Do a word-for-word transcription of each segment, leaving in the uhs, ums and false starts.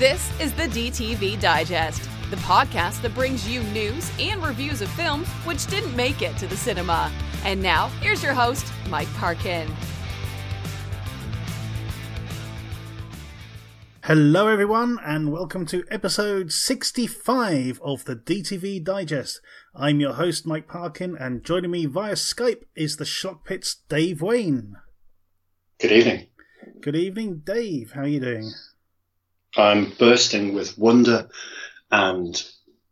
This is the D T V Digest, the podcast that brings you news and reviews of films which didn't make it to the cinema. And now, here's your host, Mike Parkin. Hello everyone, and welcome to episode sixty-five of the D T V Digest. I'm your host, Mike Parkin, and joining me via Skype is the Shockpit's Dave Wayne. Good evening. Good evening, Dave. How are you doing? I'm bursting with wonder and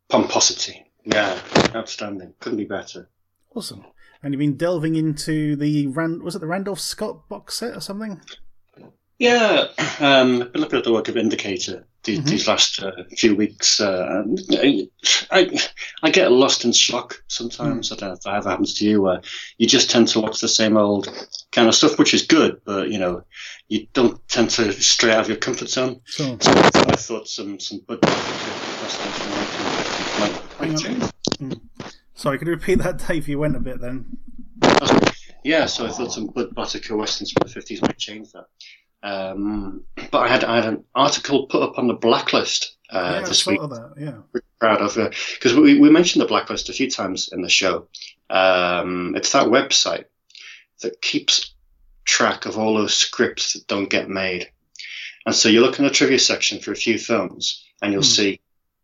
pomposity. Yeah, outstanding. Couldn't be better. Awesome. And you've been delving into the Rand- was it the Randolph Scott box set or something? Yeah, um, I've been looking at the work of Indicator these, mm-hmm. these last uh, few weeks. Uh, I, I I get lost in shock sometimes. Mm. I don't know if that happens to you, where you just tend to watch the same old kind of stuff, which is good, but you know, you don't tend to stray out of your comfort zone. Sure. So I thought some some Budd Boetticher. Sorry, could you repeat that, Dave? You went a bit then. Yeah, so I thought some Budd Boetticher westerns from the fifties might change that. Um, but I had I had an article put up on the Blacklist uh, yeah, this week. That, yeah, we're proud of it because we we mentioned the Blacklist a few times in the show. Um, it's that website that keeps track of all those scripts that don't get made, and so you look in the trivia section for a few films, and you'll mm. see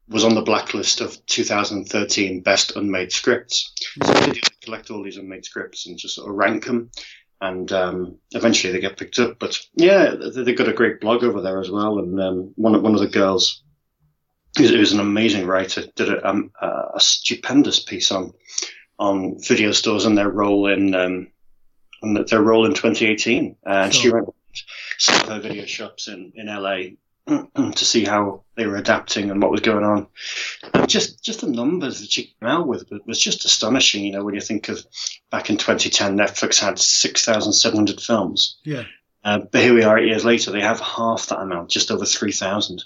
was on the Blacklist of two thousand thirteen best unmade scripts. So they do collect all these unmade scripts and just sort of rank them. And um, eventually they get picked up. But yeah, they've got a great blog over there as well. And um, one, one of the girls, who's, who's an amazing writer, did a, um, a stupendous piece on on video stores and their role in um, and their role in twenty eighteen. And sure. She went to some of her video shops in, in L A to see how they were adapting and what was going on. And just, just the numbers that she came out with was just astonishing, you know, when you think of back in twenty ten, Netflix had six thousand seven hundred films. Yeah. Uh, but here we are eight years later, they have half that amount, just over three thousand.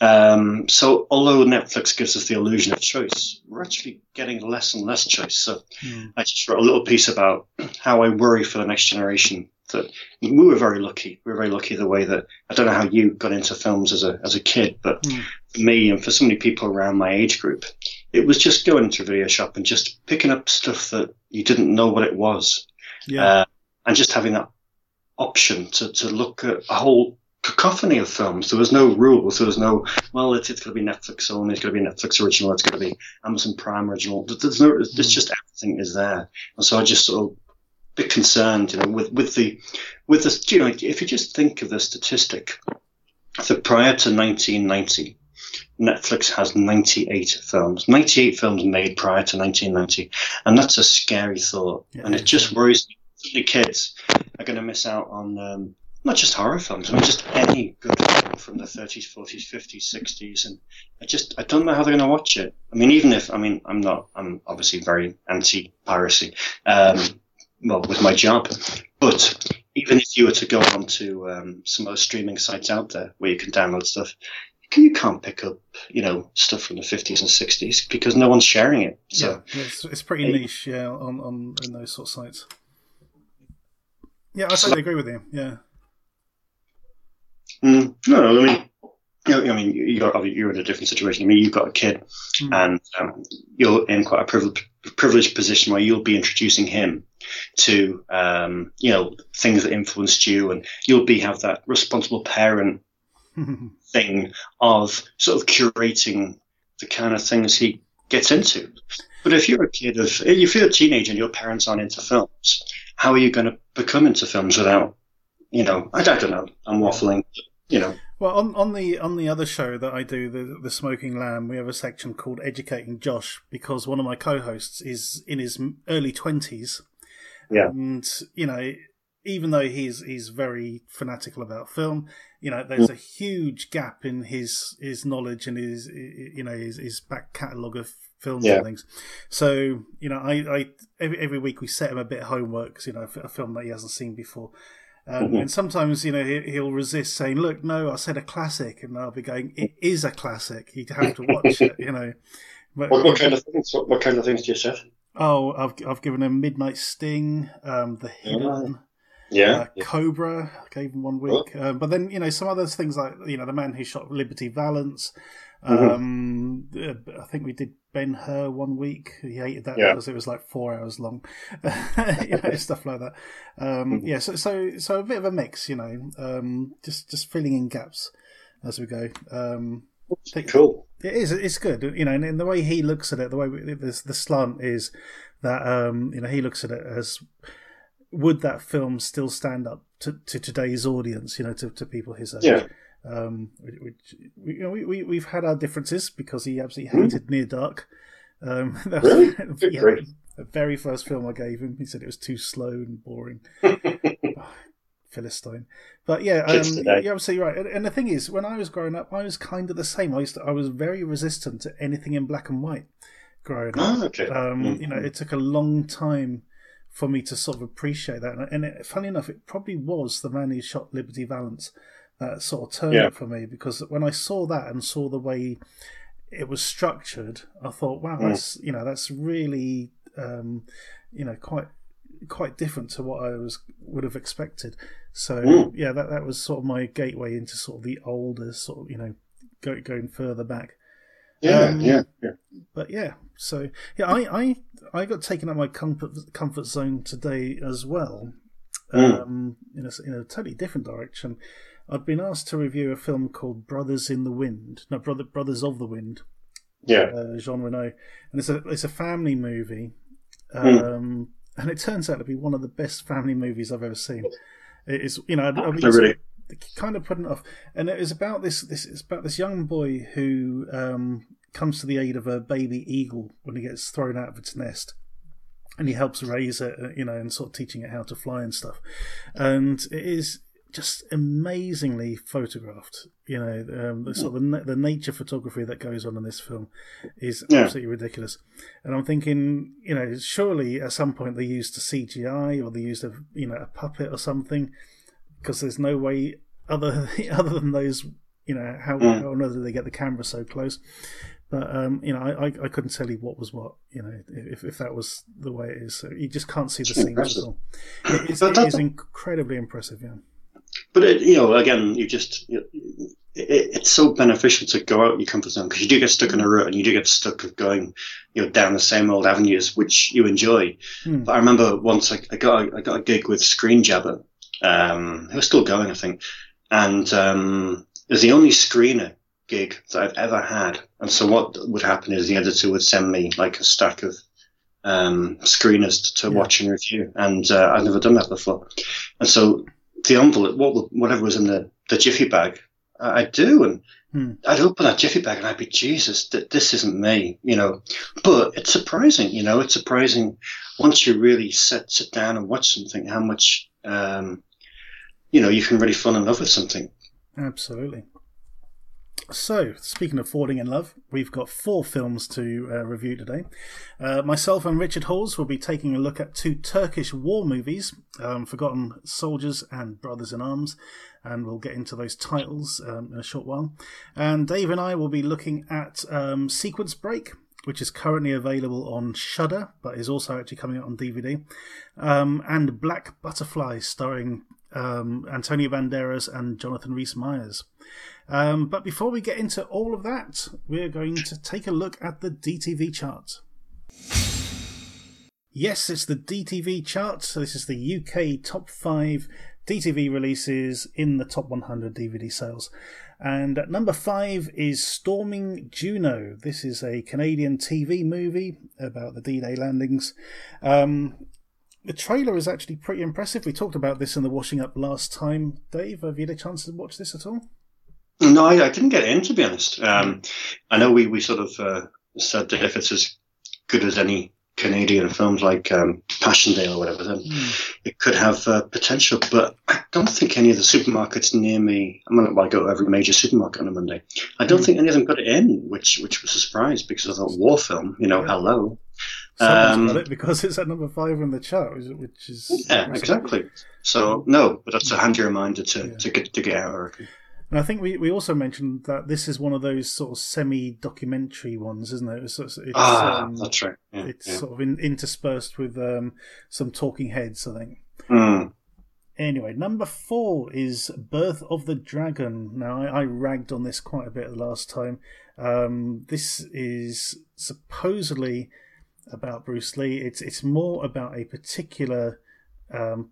Um, so although Netflix gives us the illusion of choice, we're actually getting less and less choice. So mm. I just wrote a little piece about how I worry for the next generation. That we were very lucky. We were very lucky the way that I don't know how you got into films as a as a kid, but mm. for me and for so many people around my age group, it was just going to a video shop and just picking up stuff that you didn't know what it was, yeah, uh, and just having that option to to look at a whole cacophony of films. There was no rules. There was no well, it's it's going to be Netflix only. It's going to be Netflix original. It's going to be Amazon Prime original. There's no. It's mm. just everything is there, and so I just sort of. Bit concerned, you know, with with the with the you know, if you just think of the statistic that prior to nineteen ninety, Netflix has ninety-eight films, ninety-eight films made prior to nineteen ninety, and that's a scary thought, yeah, and it just worries me. The kids are going to miss out on um, not just horror films, I mean, just any good film from the thirties, forties, fifties, sixties, and I just I don't know how they're going to watch it. I mean, even if I mean I'm not I'm obviously very anti-piracy. Um, well, with my job, but even if you were to go on to um, some of the streaming sites out there where you can download stuff, you can't pick up, you know, stuff from the fifties and sixties because no one's sharing it. So yeah, it's, it's pretty it, niche, yeah, on, on in those sort of sites. Yeah, I totally agree with you. Yeah. Mm, no, no, I mean, you know, I mean, you're you're in a different situation. I mean, you've got a kid, mm. and um, you're in quite a privileged privileged position where you'll be introducing him to um you know things that influenced you, and you'll be have that responsible parent thing of sort of curating the kind of things he gets into. But if you're a kid of if you're a teenager and your parents aren't into films, how are you going to become into films without, you know, I don't know, I'm waffling, you know. Well, on, on the on the other show that I do, the the Smoking Lamb, we have a section called Educating Josh, because one of my co-hosts is in his early twenties, yeah, and you know, even though he's he's very fanatical about film, you know, there's a huge gap in his his knowledge and his you know his, his back catalogue of films, yeah, and things. So you know, I, I every every week we set him a bit of homework, 'cause, you know, a film that he hasn't seen before. Um, mm-hmm. And sometimes, you know, he, he'll resist saying, look, no, I said a classic. And I'll be going, it is a classic. You'd have to watch it, you know. But, what, what kind of things What, what kind of things do you say? Oh, I've I've given him Midnight Sting, um, The Hidden, Yeah, uh, yeah. Cobra gave him one week, oh. uh, but then you know some other things like you know the man who shot Liberty Valance. Um, mm-hmm. I think we did Ben-Hur one week. He hated that yeah. because it was like four hours long, you know, stuff like that. Um, mm-hmm. Yeah, so so so a bit of a mix, you know, um, just just filling in gaps as we go. Um, It's cool. It is. It's good, you know. And, and the way he looks at it, the way we, the, the slant is that um, you know he looks at it as would that film still stand up to, to today's audience, you know, to, to people his age. Yeah. Um, which we, you know, we, we we've had our differences because he absolutely hated mm. Near Dark. Um, that was, really? Yeah, great. The very first film I gave him, he said it was too slow and boring. Philistine, but yeah, um, you're absolutely right. And, and the thing is, when I was growing up, I was kind of the same. I used to, I was very resistant to anything in black and white growing up. Oh, okay. um, mm-hmm. You know, it took a long time for me to sort of appreciate that. And, and it, funny enough, it probably was the man who shot Liberty Valance that sort of turned yeah. it for me, because when I saw that and saw the way it was structured, I thought, wow, mm. that's you know, that's really um, you know, quite. quite different to what I was would have expected. So mm. yeah, that that was sort of my gateway into sort of the older sort of you know go, going further back. Yeah, um, yeah, yeah. But yeah, so yeah, I, I I got taken out of my comfort comfort zone today as well. Mm. Um, in a in a totally different direction. I'd been asked to review a film called Brothers in the Wind. No, brother Brothers of the Wind. Yeah, uh, Jean Reno, and it's a it's a family movie. Um. Mm. And it turns out to be one of the best family movies I've ever seen. It is, you know, I, I was really? kind of putting it off. And it was about this, this it's about this young boy who um, comes to the aid of a baby eagle when he gets thrown out of its nest. And he helps raise it, you know, and sort of teaching it how to fly and stuff. And it is just amazingly photographed. You know, um, the sort of the, the nature photography that goes on in this film is yeah. absolutely ridiculous. And I'm thinking, you know, surely at some point they used a C G I or they used a you know a puppet or something, because there's no way other other than those, you know, how, mm. how on earth did they get the camera so close? But um, you know, I, I couldn't tell you what was what. You know, if if that was the way it is, so you just can't see the scenes at all. It, it's, it is incredibly impressive, yeah. But, it, you know, again, you just, you know, it, it's so beneficial to go out your comfort zone, because you do get stuck in a rut and you do get stuck of going, you know, down the same old avenues, which you enjoy. Mm. But I remember once I, I got a, I got a gig with Screen Jabber. Um, it was still going, I think. And um, it was the only screener gig that I've ever had. And so what would happen is the editor would send me like a stack of um, screeners to, to yeah. watch and review. And uh, I've never done that before. And so... the envelope, what, whatever was in the, the jiffy bag, I'd do. And hmm. I'd open that jiffy bag and I'd be, Jesus, th- this isn't me, you know. But it's surprising, you know, it's surprising once you really sit, sit down and watch something, how much, um, you know, you can really fall in love with something. Absolutely. So, speaking of falling in love, we've got four films to uh, review today. Uh, myself and Richard Halls will be taking a look at two Turkish war movies, um, Forgotten Soldiers and Brothers in Arms, and we'll get into those titles um, in a short while. And Dave and I will be looking at um, Sequence Break, which is currently available on Shudder, but is also actually coming out on D V D, um, and Black Butterfly, starring um, Antonio Banderas and Jonathan Rhys-Meyers. Um, but before we get into all of that, we're going to take a look at the D T V chart. Yes, it's the D T V chart. So this is the U K top five D T V releases in the top one hundred D V D sales. And at number five is Storming Juno. This is a Canadian T V movie about the D-Day landings. Um, the trailer is actually pretty impressive. We talked about this in the Washing Up last time. Dave, have you had a chance to watch this at all? No, I, I didn't get in, to be honest. Um, I know we, we sort of uh, said that if it's as good as any Canadian films like um, Passchendaele or whatever, then mm. it could have uh, potential. But I don't think any of the supermarkets near me, I mean, I go to every major supermarket on a Monday, I don't mm. think any of them got it in, which which was a surprise, because I thought, war film, you know, yeah. hello. Um, got it because it's at number five in the chart, which is... Yeah, exactly. So, no, but that's a handy reminder to, yeah. to, get, to get out, I reckon. And I think we, we also mentioned that this is one of those sort of semi-documentary ones, isn't it? It's, it's, ah, um, that's right. Yeah, it's yeah. sort of in, interspersed with um, some talking heads, I think. Mm. Anyway, number four is Birth of the Dragon. Now, I, I ragged on this quite a bit the last time. Um, this is supposedly about Bruce Lee. It's it's more about a particular um,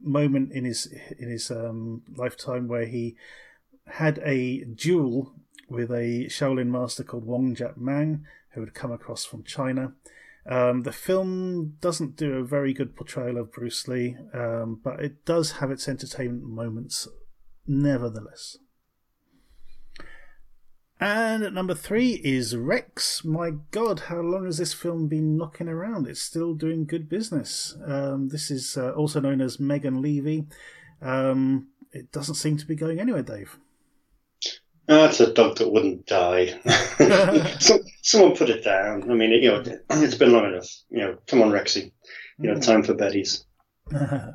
moment in his in his um, lifetime where he had a duel with a Shaolin master called Wong Jap Mang, who had come across from China. Um, the film doesn't do a very good portrayal of Bruce Lee, um, but it does have its entertainment moments nevertheless. And at number three is Rex. My God, how long has this film been knocking around? It's still doing good business. Um, this is uh, also known as Megan Levy. Um, it doesn't seem to be going anywhere, Dave. That's a dog that wouldn't die. Some, someone put it down. I mean, you know, it's been long enough. You know, come on, Rexy. You know, time for Betty's. Uh-huh.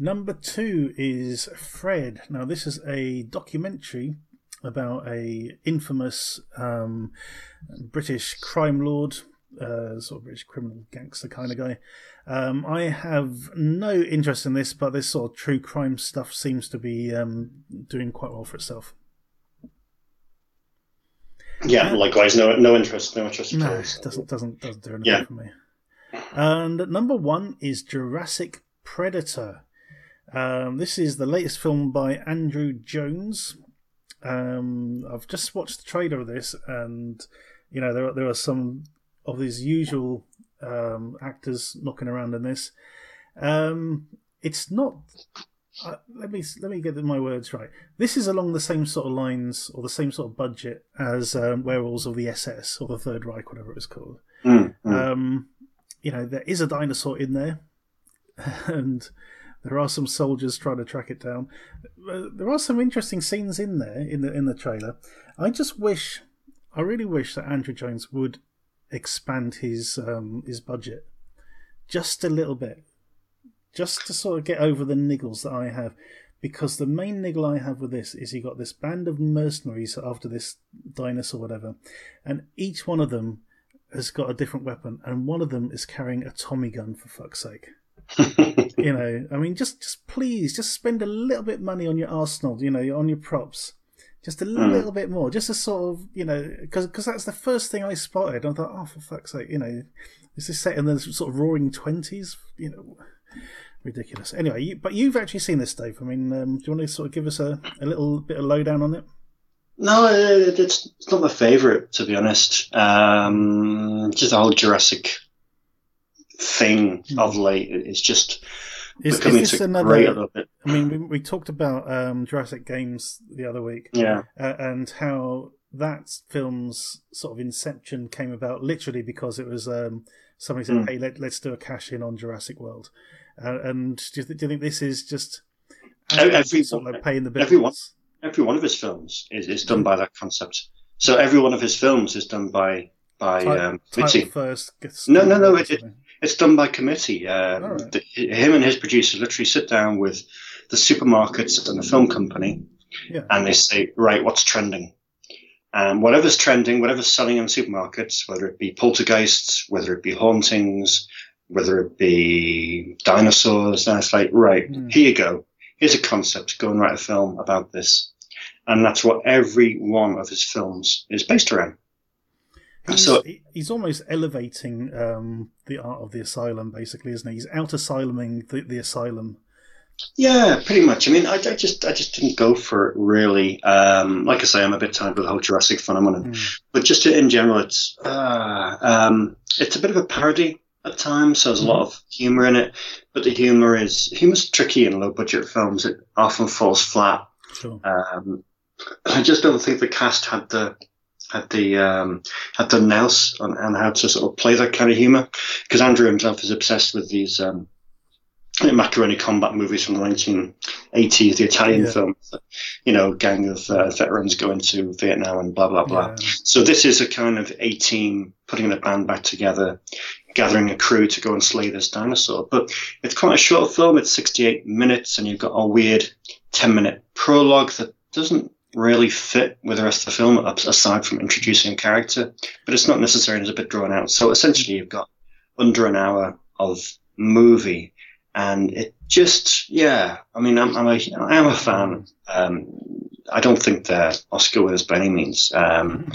Number two is Fred. Now, this is a documentary about a infamous um, British crime lord, uh, sort of British criminal gangster kind of guy. Um, I have no interest in this, but this sort of true crime stuff seems to be um, doing quite well for itself. Yeah, likewise, no, no interest, no interest. No, it doesn't, doesn't, doesn't do anything yeah. for me. And at number one is Jurassic Predator. Um, this is the latest film by Andrew Jones. Um, I've just watched the trailer of this, and you know there are, there are some of these usual um, actors knocking around in this. Um, it's not. Uh, let me let me get my words right. This is along the same sort of lines or the same sort of budget as um, Werewolves of the S S or the Third Reich, whatever it was called. Mm, mm. Um, you know, there is a dinosaur in there, and there are some soldiers trying to track it down. There are some interesting scenes in there in the in the trailer. I just wish, I really wish that Andrew Jones would expand his um, his budget just a little bit. Just to sort of get over the niggles that I have, because the main niggle I have with this is he got this band of mercenaries after this dinosaur, whatever, and each one of them has got a different weapon, and one of them is carrying a Tommy gun, for fuck's sake. You know, I mean, just, just please, just spend a little bit of money on your arsenal, you know, on your props, just a little mm. bit more, just a sort of, you know, because because that's the first thing I spotted. I thought, oh, for fuck's sake, you know, is this set in the sort of roaring twenties, you know? Ridiculous. Anyway, you, but you've actually seen this, Dave. I mean, um, do you want to sort of give us a, a little bit of lowdown on it? No, it, it's, it's not my favourite, to be honest. Um, just the whole Jurassic thing mm. of late. It's just is, becoming is this to grey a little bit. I mean, we, we talked about um, Jurassic Games the other week. Yeah. Uh, and how that film's sort of inception came about literally because it was um, somebody said, mm. hey, let, let's do a cash-in on Jurassic World. Uh, and do you, th- do you think this is just every, sort of like paying the bills? Every one, every one of his films is, is done by that concept. So every one of his films is done by by Type, um, committee. First, no, no, no. It, it, it's done by committee. Um, right. the, him and his producers literally sit down with the supermarkets and the film company, yeah. and they say, right, what's trending? And whatever's trending, whatever's selling in supermarkets, whether it be poltergeists, whether it be hauntings, whether it be dinosaurs, and it's like, right, mm. here you go. Here's a concept. Go and write a film about this. And that's what every one of his films is based around. He's, so he's almost elevating um, the art of the asylum, basically, isn't he? He's out-asyluming the, the asylum. Yeah, pretty much. I mean, I, I just I just didn't go for it, really. Um, like I say, I'm a bit tired with the whole Jurassic phenomenon. Mm. But just in general, it's uh, um, it's a bit of a parody at times, so there's a lot of humour in it, but the humour is humor's tricky in low-budget films. It often falls flat. Sure. Um, I just don't think the cast had the had the um, had the nous on, on how to sort of play that kind of humour, because Andrew himself is obsessed with these um, macaroni combat movies from the nineteen eighties, the Italian yeah. film, you know, gang of uh, veterans going to Vietnam and blah blah blah. Yeah. So this is a kind of A-team putting the band back together, gathering a crew to go and slay this dinosaur. But it's quite a short film. It's sixty-eight minutes, and you've got a weird ten-minute prologue that doesn't really fit with the rest of the film, aside from introducing a character. But it's not necessary, and it's a bit drawn out. So essentially, you've got under an hour of movie, And it just, yeah, I mean, I'm, I'm a, I am a fan. Um, I don't think they're Oscar winners by any means. Um,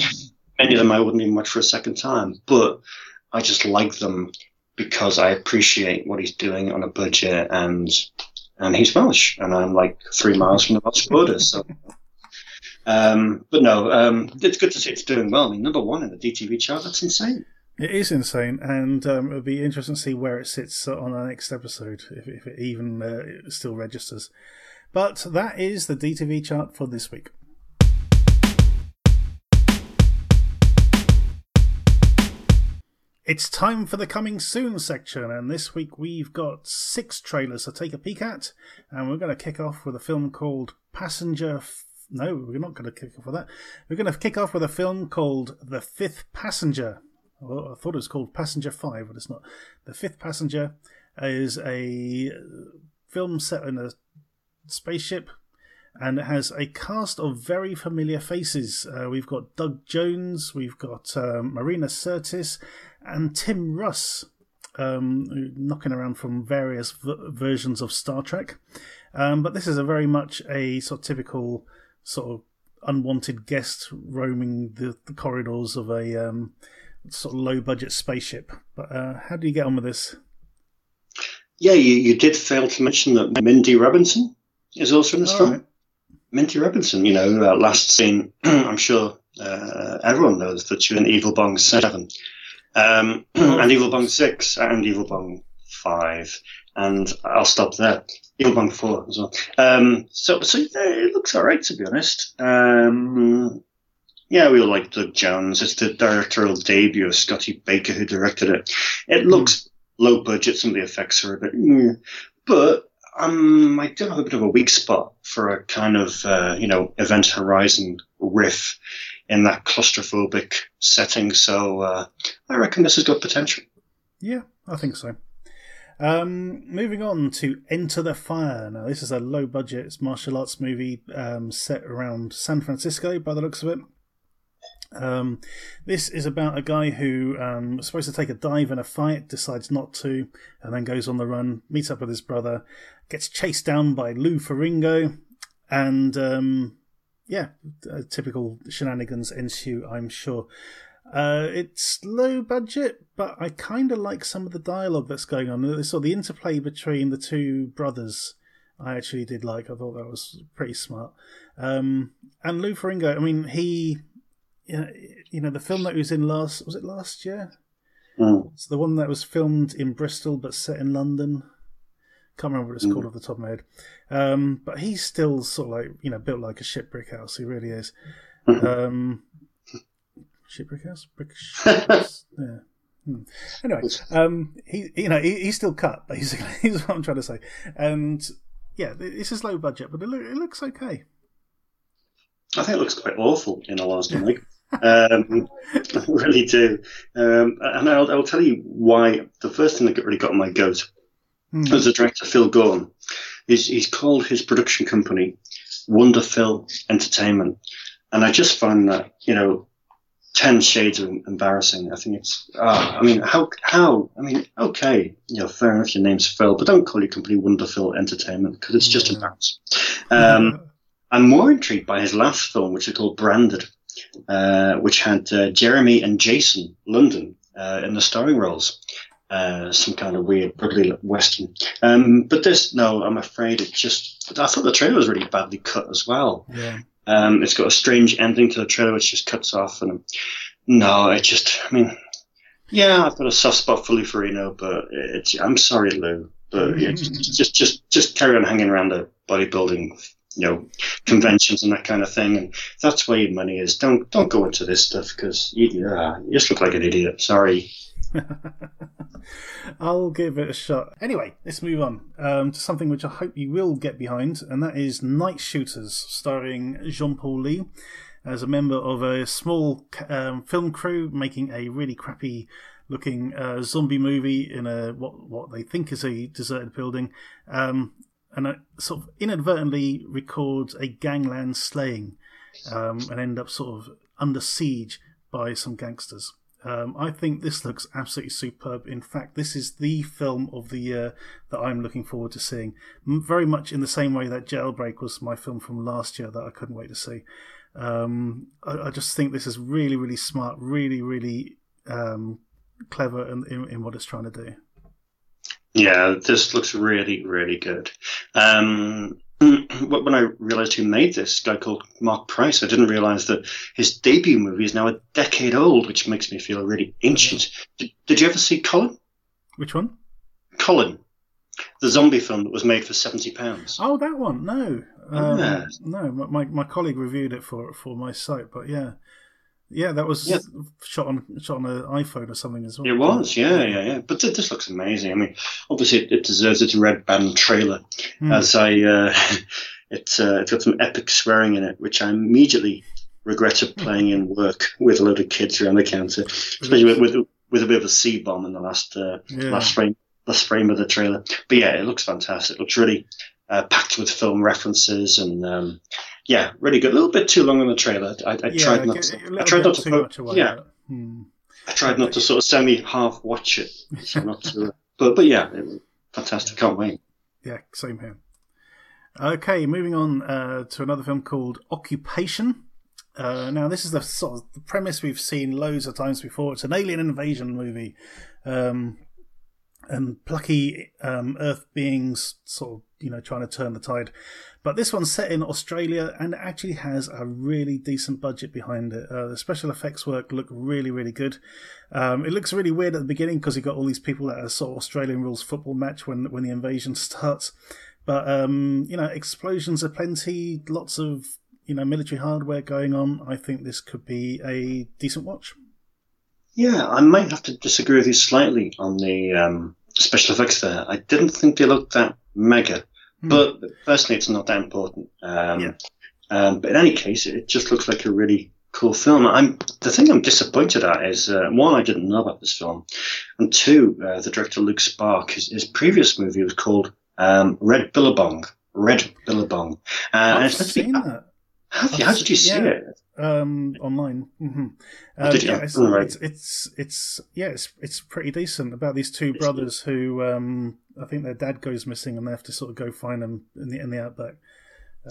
many of them I wouldn't even watch for a second time, but I just like them because I appreciate what he's doing on a budget, and and he's Welsh, and I'm like three miles from the Welsh border, so. Um, but no, um, it's good to see it's doing well. I mean, number one in the D T V chart, that's insane. It is insane, and um, it'll be interesting to see where it sits on our next episode, if, if it even uh, it still registers. But that is the D T V chart for this week. It's time for the coming soon section, and this week we've got six trailers to take a peek at, and we're going to kick off with a film called Passenger... F- no, we're not going to kick off with that. We're going to kick off with a film called The Fifth Passenger. Well, I thought it was called Passenger five, but it's not. The Fifth Passenger is a film set in a spaceship, and it has a cast of very familiar faces. Uh, we've got Doug Jones, we've got um, Marina Sirtis, and Tim Russ, um, knocking around from various v- versions of Star Trek. Um, but this is a very much a sort of typical sort of unwanted guest roaming the, the corridors of a... Um, sort of low-budget spaceship. But uh, how do you get on with this? Yeah, you, you did fail to mention that Mindy Robinson is also in this oh, film. Right. Mindy Robinson, you know, uh, last seen, I'm sure uh, everyone knows that you're in Evil Bong seven, um, and Evil Bong six, and Evil Bong five, and I'll stop there. Evil Bong four as well. Um, so so it looks all right, to be honest. Um Yeah, we all like Doug Jones. It's the directorial debut of Scotty Baker, who directed it. It looks low budget. Some of the effects are a bit... Mm, but um, I do have a bit of a weak spot for a kind of, uh, you know, Event Horizon riff in that claustrophobic setting. So uh, I reckon this has got potential. Yeah, I think so. Um, moving on to Enter the Fire. Now, this is a low-budget martial arts movie um, set around San Francisco, by the looks of it. Um, this is about a guy who um, is supposed to take a dive in a fight, decides not to, and then goes on the run, meets up with his brother, gets chased down by Lou Ferrigno, and um, yeah, uh, typical shenanigans ensue, I'm sure. Uh, it's low budget, but I kind of like some of the dialogue that's going on. There's sort of the interplay between the two brothers. I actually did like. I thought that was pretty smart. Um, and Lou Ferrigno, I mean, he... You know, the film that he was in last... Was it last year? Mm. It's the one that was filmed in Bristol but set in London. Can't remember what it's mm. called off the top of my head. Um, but he's still sort of like, you know, built like a shit brick house. He really is. Um, shit brick house? Brick shit house? Yeah. Hmm. Anyway, um, he, you know, he, he's still cut, basically, is what I'm trying to say. And, yeah, this is low budget, but it, look, it looks okay. I think it looks quite awful in the last week. Um, I really do. Um, and I'll, I'll tell you why. The first thing that really got on my goat mm. was the director, Phil Gordon. He's, he's called his production company Wonder Phil Entertainment. And I just find that, you know, ten shades of embarrassing. I think it's, uh, I mean, how, how, I mean, okay, you know, fair enough, your name's Phil, but don't call your company Wonder Phil Entertainment because it's just yeah. embarrassing. Um, yeah. I'm more intrigued by his last film, which is called Branded. Uh, which had uh, Jeremy and Jason London uh, in the starring roles, uh, some kind of weird Brudley Western. Um, but this, no, I'm afraid it just... I thought the trailer was really badly cut as well. Yeah. Um, it's got a strange ending to the trailer, which just cuts off. And no, it just... I mean, yeah, I've got a soft spot for Lou Ferrigno, but it's, I'm sorry, Lou, but mm-hmm. yeah, just, just just just carry on hanging around the bodybuilding, you know, conventions and that kind of thing, and that's where your money is. Don't don't go into this stuff because you, uh, you just look like an idiot. Sorry. I'll give it a shot. Anyway, let's move on um, to something which I hope you will get behind, and that is Night Shooters, starring Jean-Paul Lee as a member of a small um, film crew making a really crappy looking uh, zombie movie in a what what they think is a deserted building. Um, and sort of inadvertently records a gangland slaying um, and end up sort of under siege by some gangsters. Um, I think this looks absolutely superb. In fact, this is the film of the year that I'm looking forward to seeing. M- very much in the same way that Jailbreak was my film from last year that I couldn't wait to see. Um, I, I just think this is really, really smart, really, really um, clever in, in, in what it's trying to do. Yeah, this looks really, really good. Um, when I realised who made this, a guy called Mark Price, I didn't realise that his debut movie is now a decade old, which makes me feel really ancient. Did, did you ever see Colin? Which one? Colin, the zombie film that was made for seventy pounds. Oh, that one? No. Um, yeah. No, my my colleague reviewed it for for my site, but yeah. Yeah, that was yeah. shot on shot on an iPhone or something as well. It was, yeah, yeah, yeah. But th- this looks amazing. I mean, obviously it, it deserves its red band trailer, mm. as I uh, it's uh, it's got some epic swearing in it, which I immediately regretted playing in work with a load of kids around the counter, especially with with, with a bit of a C bomb in the last uh, yeah. last frame last frame of the trailer. But yeah, it looks fantastic. It looks really uh, packed with film references and. Um, Yeah, really good. A little bit too long on the trailer. I, I yeah, tried not to. I tried not to. Po- away, yeah, hmm. I tried not to sort of semi half watch it. So not to, but but yeah, it was fantastic. Can't wait. Yeah, same here. Okay, moving on uh, to another film called Occupation. Uh, now, this is the sort of the premise we've seen loads of times before. It's an alien invasion movie, um, and plucky um, Earth beings sort of you know trying to turn the tide. But this one's set in Australia and actually has a really decent budget behind it. Uh, the special effects work look really, really good. Um, it looks really weird at the beginning because you've got all these people at a sort of Australian rules football match when, when the invasion starts. But, um, you know, explosions aplenty, lots of, you know, military hardware going on. I think this could be a decent watch. Yeah, I might have to disagree with you slightly on the um, special effects there. I didn't think they looked that mega. But personally, it's not that important. Um, yeah. um, but in any case, it just looks like a really cool film. I'm the thing I'm disappointed at is uh, one, I didn't know about this film, and two, uh, the director Luke Spark, his, his previous movie was called um, Red Billabong. Red Billabong. Uh, I've seen be, that. Have you? How did you see yeah. it? Um, online. Mm-hmm. Um, did you? Yeah, it's, oh, right. it's it's it's yeah, it's it's pretty decent about these two it's brothers good. who. Um, I think their dad goes missing, and they have to sort of go find him in the in the outback.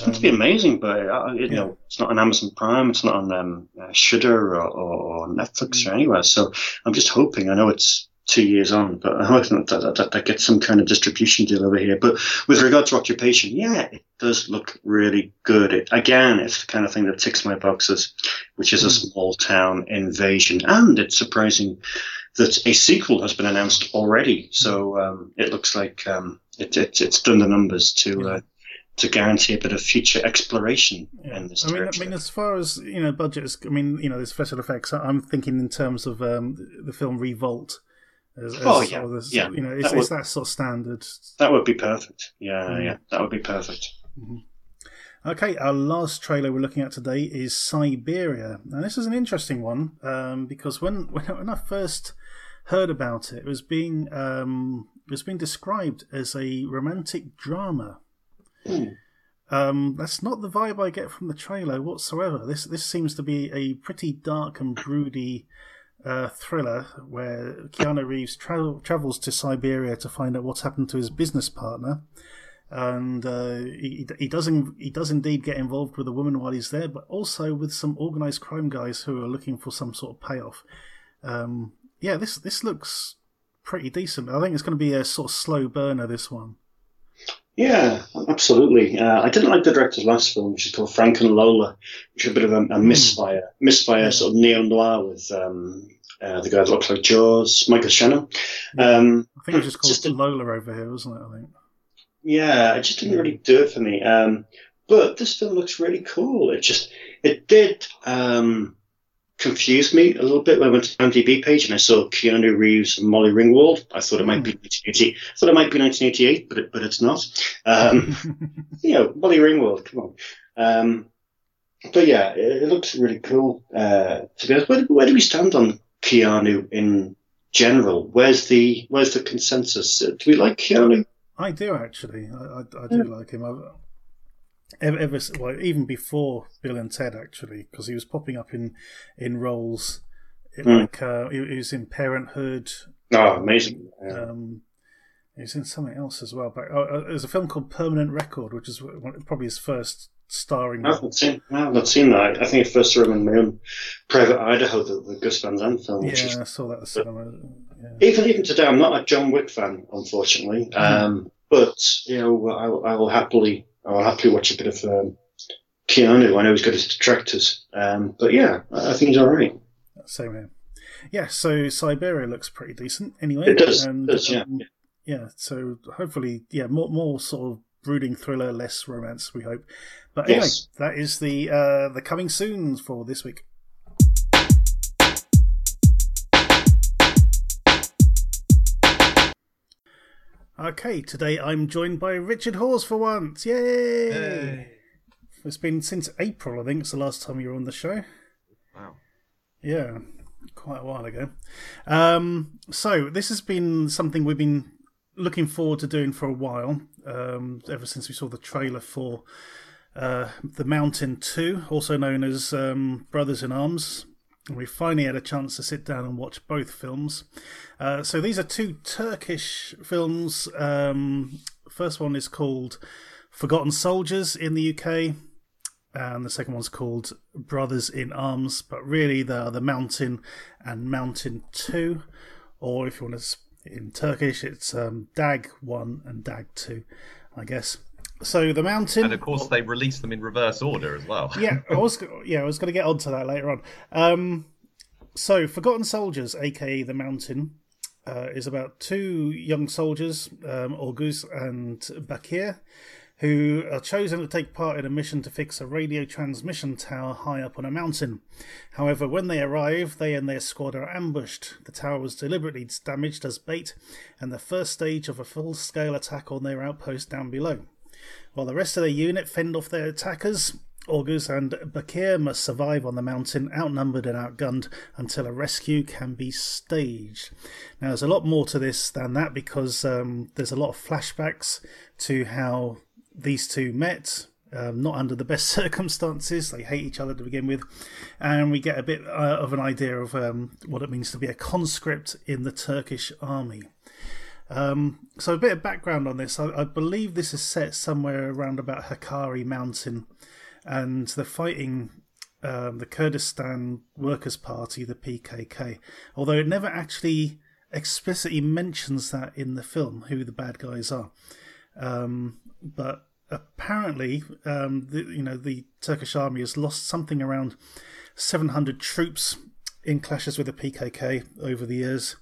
Um, It'd be amazing, but uh, you know, yeah. it's not on Amazon Prime, it's not on um, uh, Shudder or, or Netflix mm. or anywhere. So I'm just hoping. I know it's two years on, but I hope that that, that that gets some kind of distribution deal over here. But with regard to Occupation, yeah, it does look really good. It, again, it's the kind of thing that ticks my boxes, which is mm. a small town invasion, and it's surprising that a sequel has been announced already, so um, it looks like um, it, it, it's done the numbers to yeah. uh, to guarantee a bit of future exploration yeah. in this I mean, I mean, as far as you know, budgets. I mean, you know, there's special effects. I'm thinking in terms of um, the film Revolt. As, as oh yeah, this, yeah. You know, it's that, would, it's that sort of standard. That would be perfect. Yeah, mm-hmm. yeah, that would be perfect. Mm-hmm. Okay, our last trailer we're looking at today is Siberia. Now, this is an interesting one um, because when when I first heard about it, it was being um, it was being described as a romantic drama. Mm. Um, that's not the vibe I get from the trailer whatsoever. This this seems to be a pretty dark and broody uh, thriller where Keanu Reeves tra- travels to Siberia to find out what's happened to his business partner. And uh, he he does he does indeed get involved with a woman while he's there, but also with some organised crime guys who are looking for some sort of payoff. Um, yeah, this this looks pretty decent. I think it's going to be a sort of slow burner, this one. Yeah, absolutely. Uh, I didn't like the director's last film, which is called Frank and Lola, which is a bit of a, a misfire, mm. misfire yeah. sort of neo-noir with um, uh, the guy that looks like Jaws, Michael Shannon. Yeah. Um, I think it was just called just Lola over here, wasn't it, I think? Yeah, it just didn't really do it for me. Um, but this film looks really cool. It just, it did um, confuse me a little bit when I went to the IMDb page and I saw Keanu Reeves and Molly Ringwald. I thought it might be nineteen eighty. I thought it might be nineteen eighty-eight, but it, but it's not. Um, you know, Molly Ringwald, come on. Um, but yeah, it, it looks really cool. Uh, to be honest, where, where do we stand on Keanu in general? Where's the where's the consensus? Do we like Keanu? I do actually. I, I, I do yeah. like him. I've, ever, ever well, even before Bill and Ted, actually, because he was popping up in in roles It, mm. like, uh, it, it was in Parenthood. Oh, amazing. Yeah. Um, it was in something else as well. But, oh, there was a film called Permanent Record, which is probably his first starring I've not seen, I've not seen that. I think I first saw him in my own Private Idaho, the, the Gus Van Sant film. Which yeah, is, I saw that at the cinema. Yeah. Even, even today, I'm not a John Wick fan, unfortunately. Mm. Um, but, you know, I, I will happily I will happily watch a bit of um, Keanu. I know he's got his detractors. Um, but, yeah, I, I think he's all right. Same here. Yeah, so Siberia looks pretty decent anyway. It does, and, it does yeah. Um, yeah, so hopefully, yeah, more more sort of brooding thriller, less romance, we hope. But anyway, yes. That is the uh, the coming soons for this week. Okay, today I'm joined by Richard Hawes for once. Yay! Hey. It's been since April, I think. It's the last time you were on the show. Wow. Yeah, quite a while ago. Um, so this has been something we've been looking forward to doing for a while, um, ever since we saw the trailer for uh, The Mountain two, also known as um, Brothers in Arms. And we finally had a chance to sit down and watch both films. Uh, so these are two Turkish films. Um, first one is called Forgotten Soldiers in the U K, and the second one's called Brothers in Arms, but really they are The Mountain and Mountain two, or if you want to, in Turkish, it's um, Dag one and Dag two, I guess. So The Mountain... And of course they release them in reverse order as well. yeah, I was yeah, I was going to get onto that later on. Um, so Forgotten Soldiers, aka The Mountain, uh, is about two young soldiers, um, Orguz and Bakir, who are chosen to take part in a mission to fix a radio transmission tower high up on a mountain. However, when they arrive, they and their squad are ambushed. The tower was deliberately damaged as bait, and the first stage of a full-scale attack on their outpost down below. While the rest of their unit fend off their attackers, Orguz and Bakir must survive on the mountain, outnumbered and outgunned, until a rescue can be staged. Now, there's a lot more to this than that, because um, there's a lot of flashbacks to how these two met, um, not under the best circumstances. They hate each other to begin with, and we get a bit uh, of an idea of um, what it means to be a conscript in the Turkish army. Um, so a bit of background on this. I, I believe this is set somewhere around about Hakkari Mountain, and they're fighting um, the Kurdistan Workers' Party, the P K K, although it never actually explicitly mentions that in the film, who the bad guys are. Um, but apparently, um, the, you know, the Turkish army has lost something around seven hundred troops in clashes with the P K K over the years.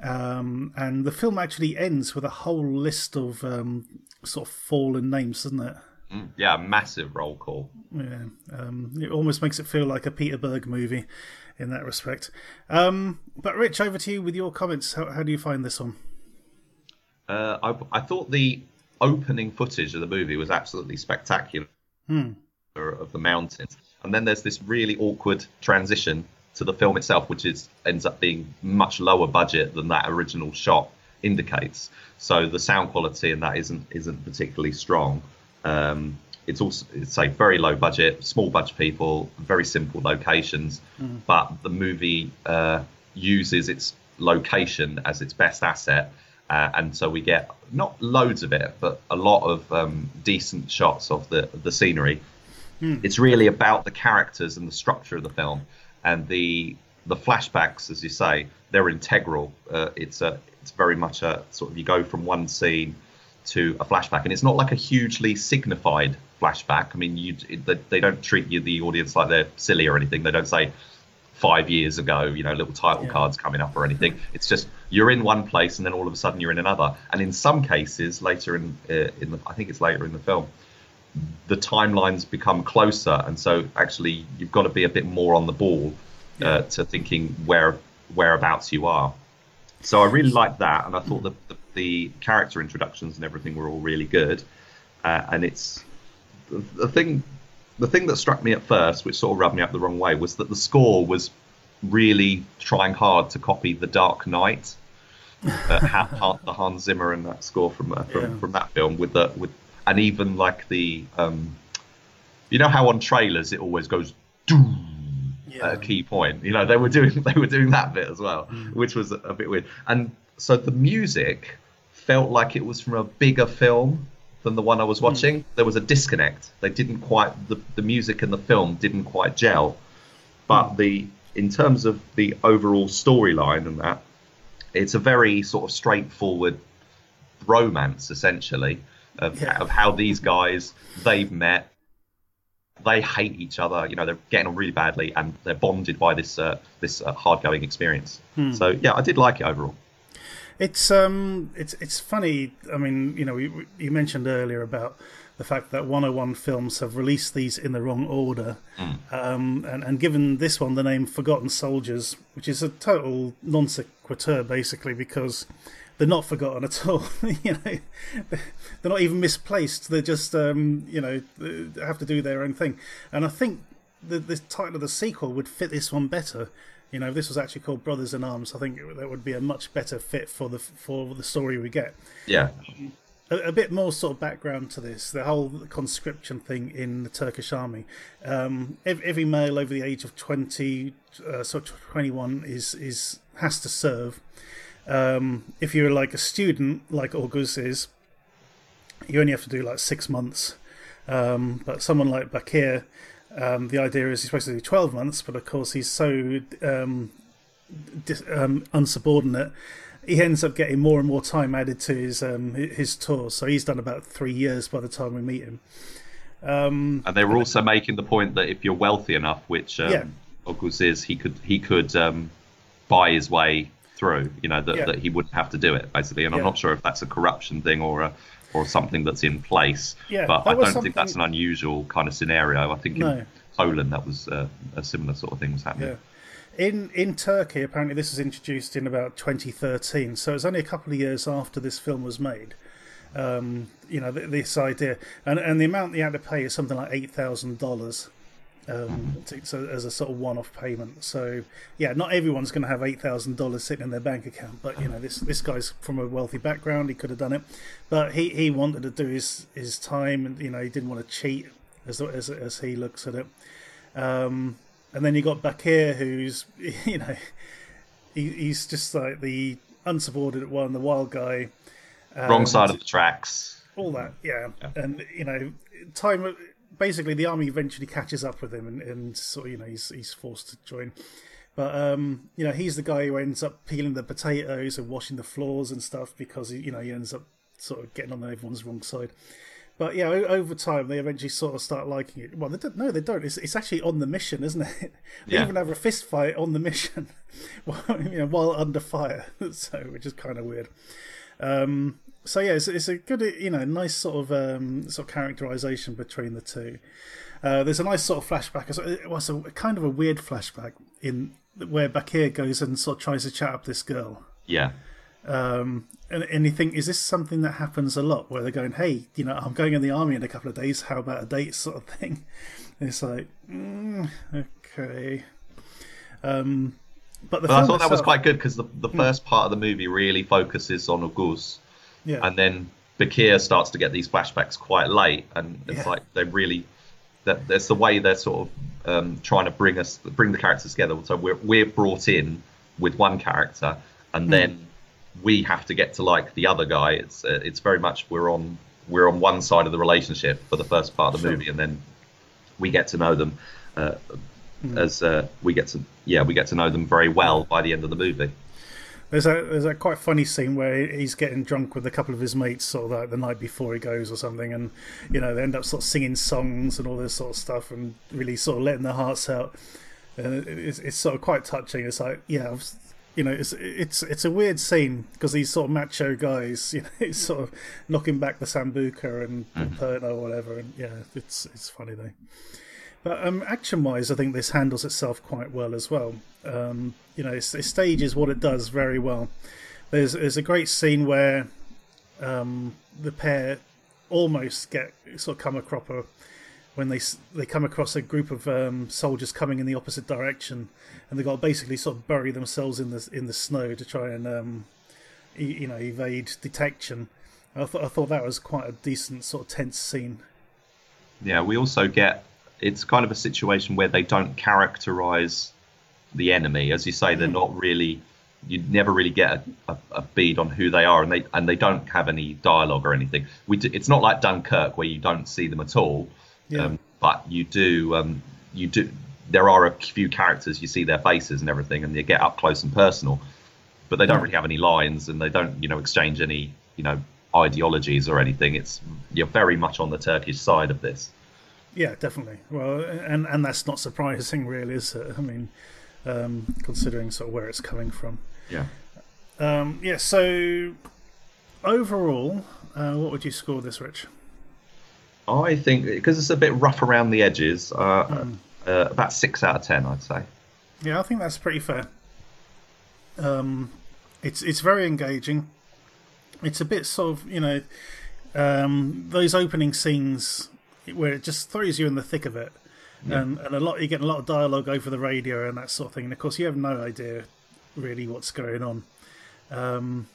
Um, and the film actually ends with a whole list of um, sort of fallen names, doesn't it? Yeah, massive roll call. Yeah, um, it almost makes it feel like a Peter Berg movie in that respect. Um, but Rich, over to you with your comments. How, how do you find this one? Uh, I, I thought the opening footage of the movie was absolutely spectacular, hmm. of the mountains, and then there's this really awkward transition to the film itself, which is ends up being much lower budget than that original shot indicates. So the sound quality in that isn't isn't particularly strong. Um, it's also it's a very low budget, small bunch of people, very simple locations, hmm. but the movie uh, uses its location as its best asset. Uh, and so we get not loads of it, but a lot of um, decent shots of the the scenery. Mm. It's really about the characters and the structure of the film, and the the flashbacks, as you say, they're integral. Uh, it's a it's very much a sort of, you go from one scene to a flashback, and it's not like a hugely signified flashback. I mean, you they, they don't treat you, the audience, like they're silly or anything. They don't say, five years ago, you know, little title yeah. cards coming up or anything. It's just you're in one place and then all of a sudden you're in another. And in some cases, later in uh, in the, I think it's later in the film, the timelines become closer, and so actually you've got to be a bit more on the ball uh, yeah. to thinking where whereabouts you are. So I really liked that, and I thought mm. the, the the character introductions and everything were all really good. Uh, and it's the, the thing. The thing that struck me at first, which sort of rubbed me up the wrong way, was that the score was really trying hard to copy The Dark Knight, uh, Han, the Hans Zimmer and that score from uh, from, yeah. from that film, with the with and even like the um, you know how on trailers it always goes doom yeah. at a key point. You know, they were doing they were doing that bit as well, mm. which was a bit weird. And so the music felt like it was from a bigger film than the one I was watching. Mm. There was a disconnect. They didn't quite the, the music and the film didn't quite gel. But mm. the in terms of the overall storyline and that, it's a very sort of straightforward romance, essentially, of, yeah. of how these guys, they've met, they hate each other, you know, they're getting on really badly, and they're bonded by this uh, this uh, hard-going experience. Hmm. So, yeah, I did like it overall. It's um, it's it's funny. I mean, you know, you, you mentioned earlier about the fact that one oh one films have released these in the wrong order, mm. um, and, and given this one the name Forgotten Soldiers, which is a total non sequitur, basically, because they're not forgotten at all. You know, they're not even misplaced. They just, um, you know, have to do their own thing. And I think the, the title of the sequel would fit this one better. You know, if this was actually called Brothers in Arms, I think it, that would be a much better fit for the for the story we get. Yeah. Um, a, a bit more sort of background to this, the whole conscription thing in the Turkish army. Um, every, every male over the age of twenty, uh, sort of twenty-one, is is has to serve. Um, if you're like a student, like August is, you only have to do like six months. Um, but someone like Bakir, um, the idea is he's supposed to do twelve months, but of course he's so um, dis- um, unsubordinate, he ends up getting more and more time added to his um, his tour. So he's done about three years by the time we meet him. Um, and they were also making the point that if you're wealthy enough, which um, yeah. August is, he could he could um, buy his way through, you know, that, yeah. that he wouldn't have to do it, basically. And yeah. I'm not sure if that's a corruption thing or a, or something that's in place, yeah, but I don't something... think that's an unusual kind of scenario. I think no. in Poland that was uh, a similar sort of thing was happening. Yeah. In in Turkey, apparently this was introduced in about twenty thirteen, so it was only a couple of years after this film was made. Um, you know, th- this idea, and, and the amount you had to pay is something like eight thousand dollars. Um, so as a sort of one-off payment, so yeah, not everyone's going to have eight thousand dollars sitting in their bank account. But you know, this this guy's from a wealthy background; he could have done it, but he, he wanted to do his, his time, and you know, he didn't want to cheat, as as as he looks at it. Um, and then you got Bakir, who's you know, he, he's just like the unsubordinate one, the wild guy, um, wrong side of the tracks, all that, yeah, yeah. and you know, time. Basically, the army eventually catches up with him, and, and sort of, you know, he's he's forced to join. But um, you know, he's the guy who ends up peeling the potatoes and washing the floors and stuff because he, you know, he ends up sort of getting on everyone's wrong side. But yeah, over time they eventually sort of start liking it. Well, they don't. No, they don't. It's it's actually on the mission, isn't it? They yeah. even have a fist fight on the mission, while, you know, while under fire. So, which is kind of weird. Um, So yeah, it's, it's a good, you know, nice sort of um, sort of characterization between the two. Uh, there's a nice sort of flashback. It was a kind of a weird flashback in where Bakir goes and sort of tries to chat up this girl. Yeah. Um, and, and you think, is this something that happens a lot? Where they're going, hey, you know, I'm going in the army in a couple of days. How about a date, sort of thing? And it's like, mm, okay. Um, but the but I thought that was quite good because the the first part of the movie really focuses on Oguz. Yeah. And then Bakir starts to get these flashbacks quite late, and it's yeah. like they really that that's the way they're sort of um, trying to bring us bring the characters together. So we're we're brought in with one character, and then mm. we have to get to like the other guy. It's uh, it's very much we're on we're on one side of the relationship for the first part of the sure. movie, and then we get to know them uh, mm. as uh, we get to yeah we get to know them very well by the end of the movie. There's a there's a quite funny scene where he's getting drunk with a couple of his mates sort of like the night before he goes or something, and you know they end up sort of singing songs and all this sort of stuff and really sort of letting their hearts out, and it's it's sort of quite touching. It's like yeah, you know it's it's it's a weird scene because these sort of macho guys, you know, sort of knocking back the sambuca and, and Perno or whatever, and yeah, it's it's funny though. But um, action-wise, I think this handles itself quite well as well. Um, you know, it stages what it does very well. There's, there's a great scene where um, the pair almost get sort of come across when they they come across a group of um, soldiers coming in the opposite direction, and they've got to basically sort of bury themselves in the in the snow to try and um, e- you know evade detection. I thought I thought that was quite a decent sort of tense scene. Yeah, we also get it's kind of a situation where they don't characterize the enemy. As you say, they're not really, you never really get a, a, a bead on who they are, and they and they don't have any dialogue or anything. We do, it's not like Dunkirk where you don't see them at all, yeah. um, but you do um, you do. There are a few characters, you see their faces and everything, and they get up close and personal, but they don't really have any lines, and they don't, you know, exchange any, you know, ideologies or anything. It's, you're very much on the Turkish side of this. Yeah, definitely. Well, and and that's not surprising, really, is it? I mean, um, considering sort of where it's coming from. Yeah. Um, yeah. So overall, uh, what would you score this, Rich? I think because it's a bit rough around the edges. Uh, mm. Uh, about six out of ten, I'd say. Yeah, I think that's pretty fair. Um, it's it's very engaging. It's a bit sort of, you know, um, those opening scenes where it just throws you in the thick of it, yeah. and and a lot, you get a lot of dialogue over the radio and that sort of thing. And of course, you have no idea really what's going on, um,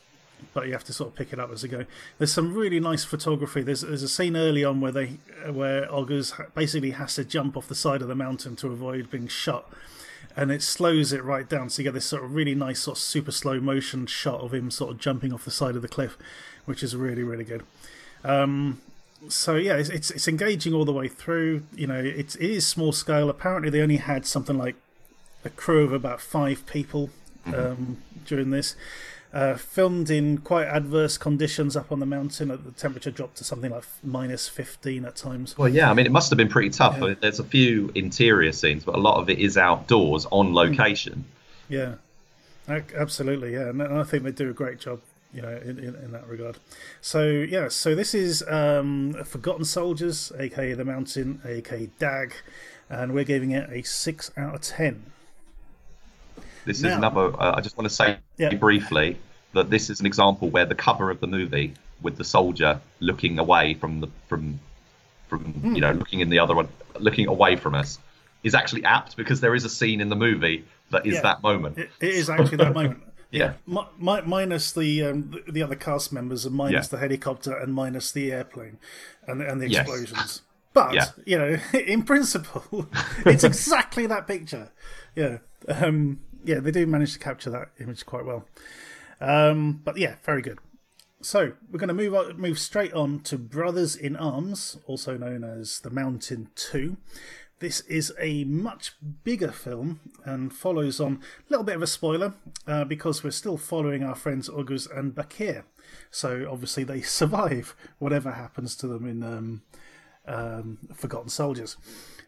but you have to sort of pick it up as you go. There's some really nice photography. There's there's a scene early on where they where Oguz basically has to jump off the side of the mountain to avoid being shot, and it slows it right down. So you get this sort of really nice sort of super slow motion shot of him sort of jumping off the side of the cliff, which is really, really good. Um, so yeah, it's, it's it's engaging all the way through. You know, it's it is small scale. Apparently, they only had something like a crew of about five people um, mm-hmm. during this. Uh, filmed in quite adverse conditions up on the mountain. The temperature dropped to something like minus fifteen at times. Well, yeah, I mean, it must have been pretty tough. Yeah. I mean, there's a few interior scenes, but a lot of it is outdoors on location. Yeah, absolutely. Yeah, and I think they do a great job, you know, in, in, in that regard. So, yeah, so this is um, Forgotten Soldiers, aka The Mountain, aka D A G, and we're giving it a six out of ten. This is now, another, uh, I just want to say yeah. briefly that this is an example where the cover of the movie with the soldier looking away from the, from, from mm. you know, looking in the other one, looking away from us is actually apt because there is a scene in the movie that is yeah. that moment. It, it is actually that moment. Yeah. yeah. Mi- minus the, um, the other cast members and minus yeah. the helicopter and minus the airplane and, and the explosions. Yes. But, yeah. you know, in principle, it's exactly that picture. Yeah. Um, Yeah, they do manage to capture that image quite well. Um, but yeah, very good. So we're going to move on, move straight on to Brothers in Arms, also known as The Mountain two. This is a much bigger film and follows on a little bit of a spoiler uh, because we're still following our friends Oguz and Bakir. So obviously they survive whatever happens to them in um, um, Forgotten Soldiers.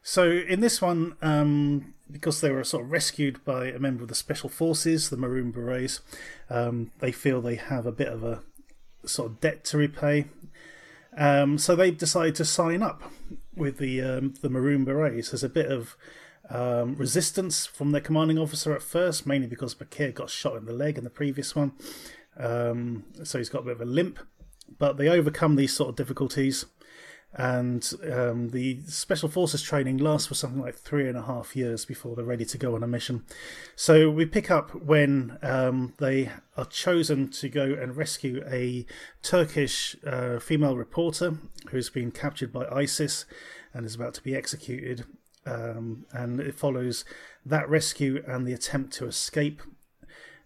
So in this one, um, because they were sort of rescued by a member of the Special Forces, the Maroon Berets, um, they feel they have a bit of a sort of debt to repay. Um, so they decide to sign up with the um, the Maroon Berets. There's a bit of um, resistance from their commanding officer at first, mainly because Bakir got shot in the leg in the previous one. Um, so he's got a bit of a limp. But they overcome these sort of difficulties. And um, the Special Forces training lasts for something like three and a half years before they're ready to go on a mission. So we pick up when um, they are chosen to go and rescue a Turkish uh, female reporter who's been captured by ISIS and is about to be executed. Um, and it follows that rescue and the attempt to escape.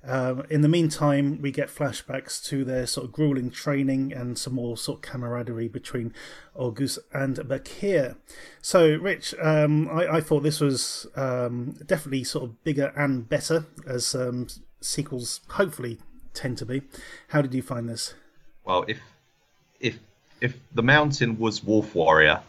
Uh, in the meantime, we get flashbacks to their sort of grueling training and some more sort of camaraderie between Oguz and Bakir. So, Rich, um, I, I thought this was um, definitely sort of bigger and better, as um, sequels hopefully tend to be. How did you find this? Well, if if if The Mountain was Wolf Warrior,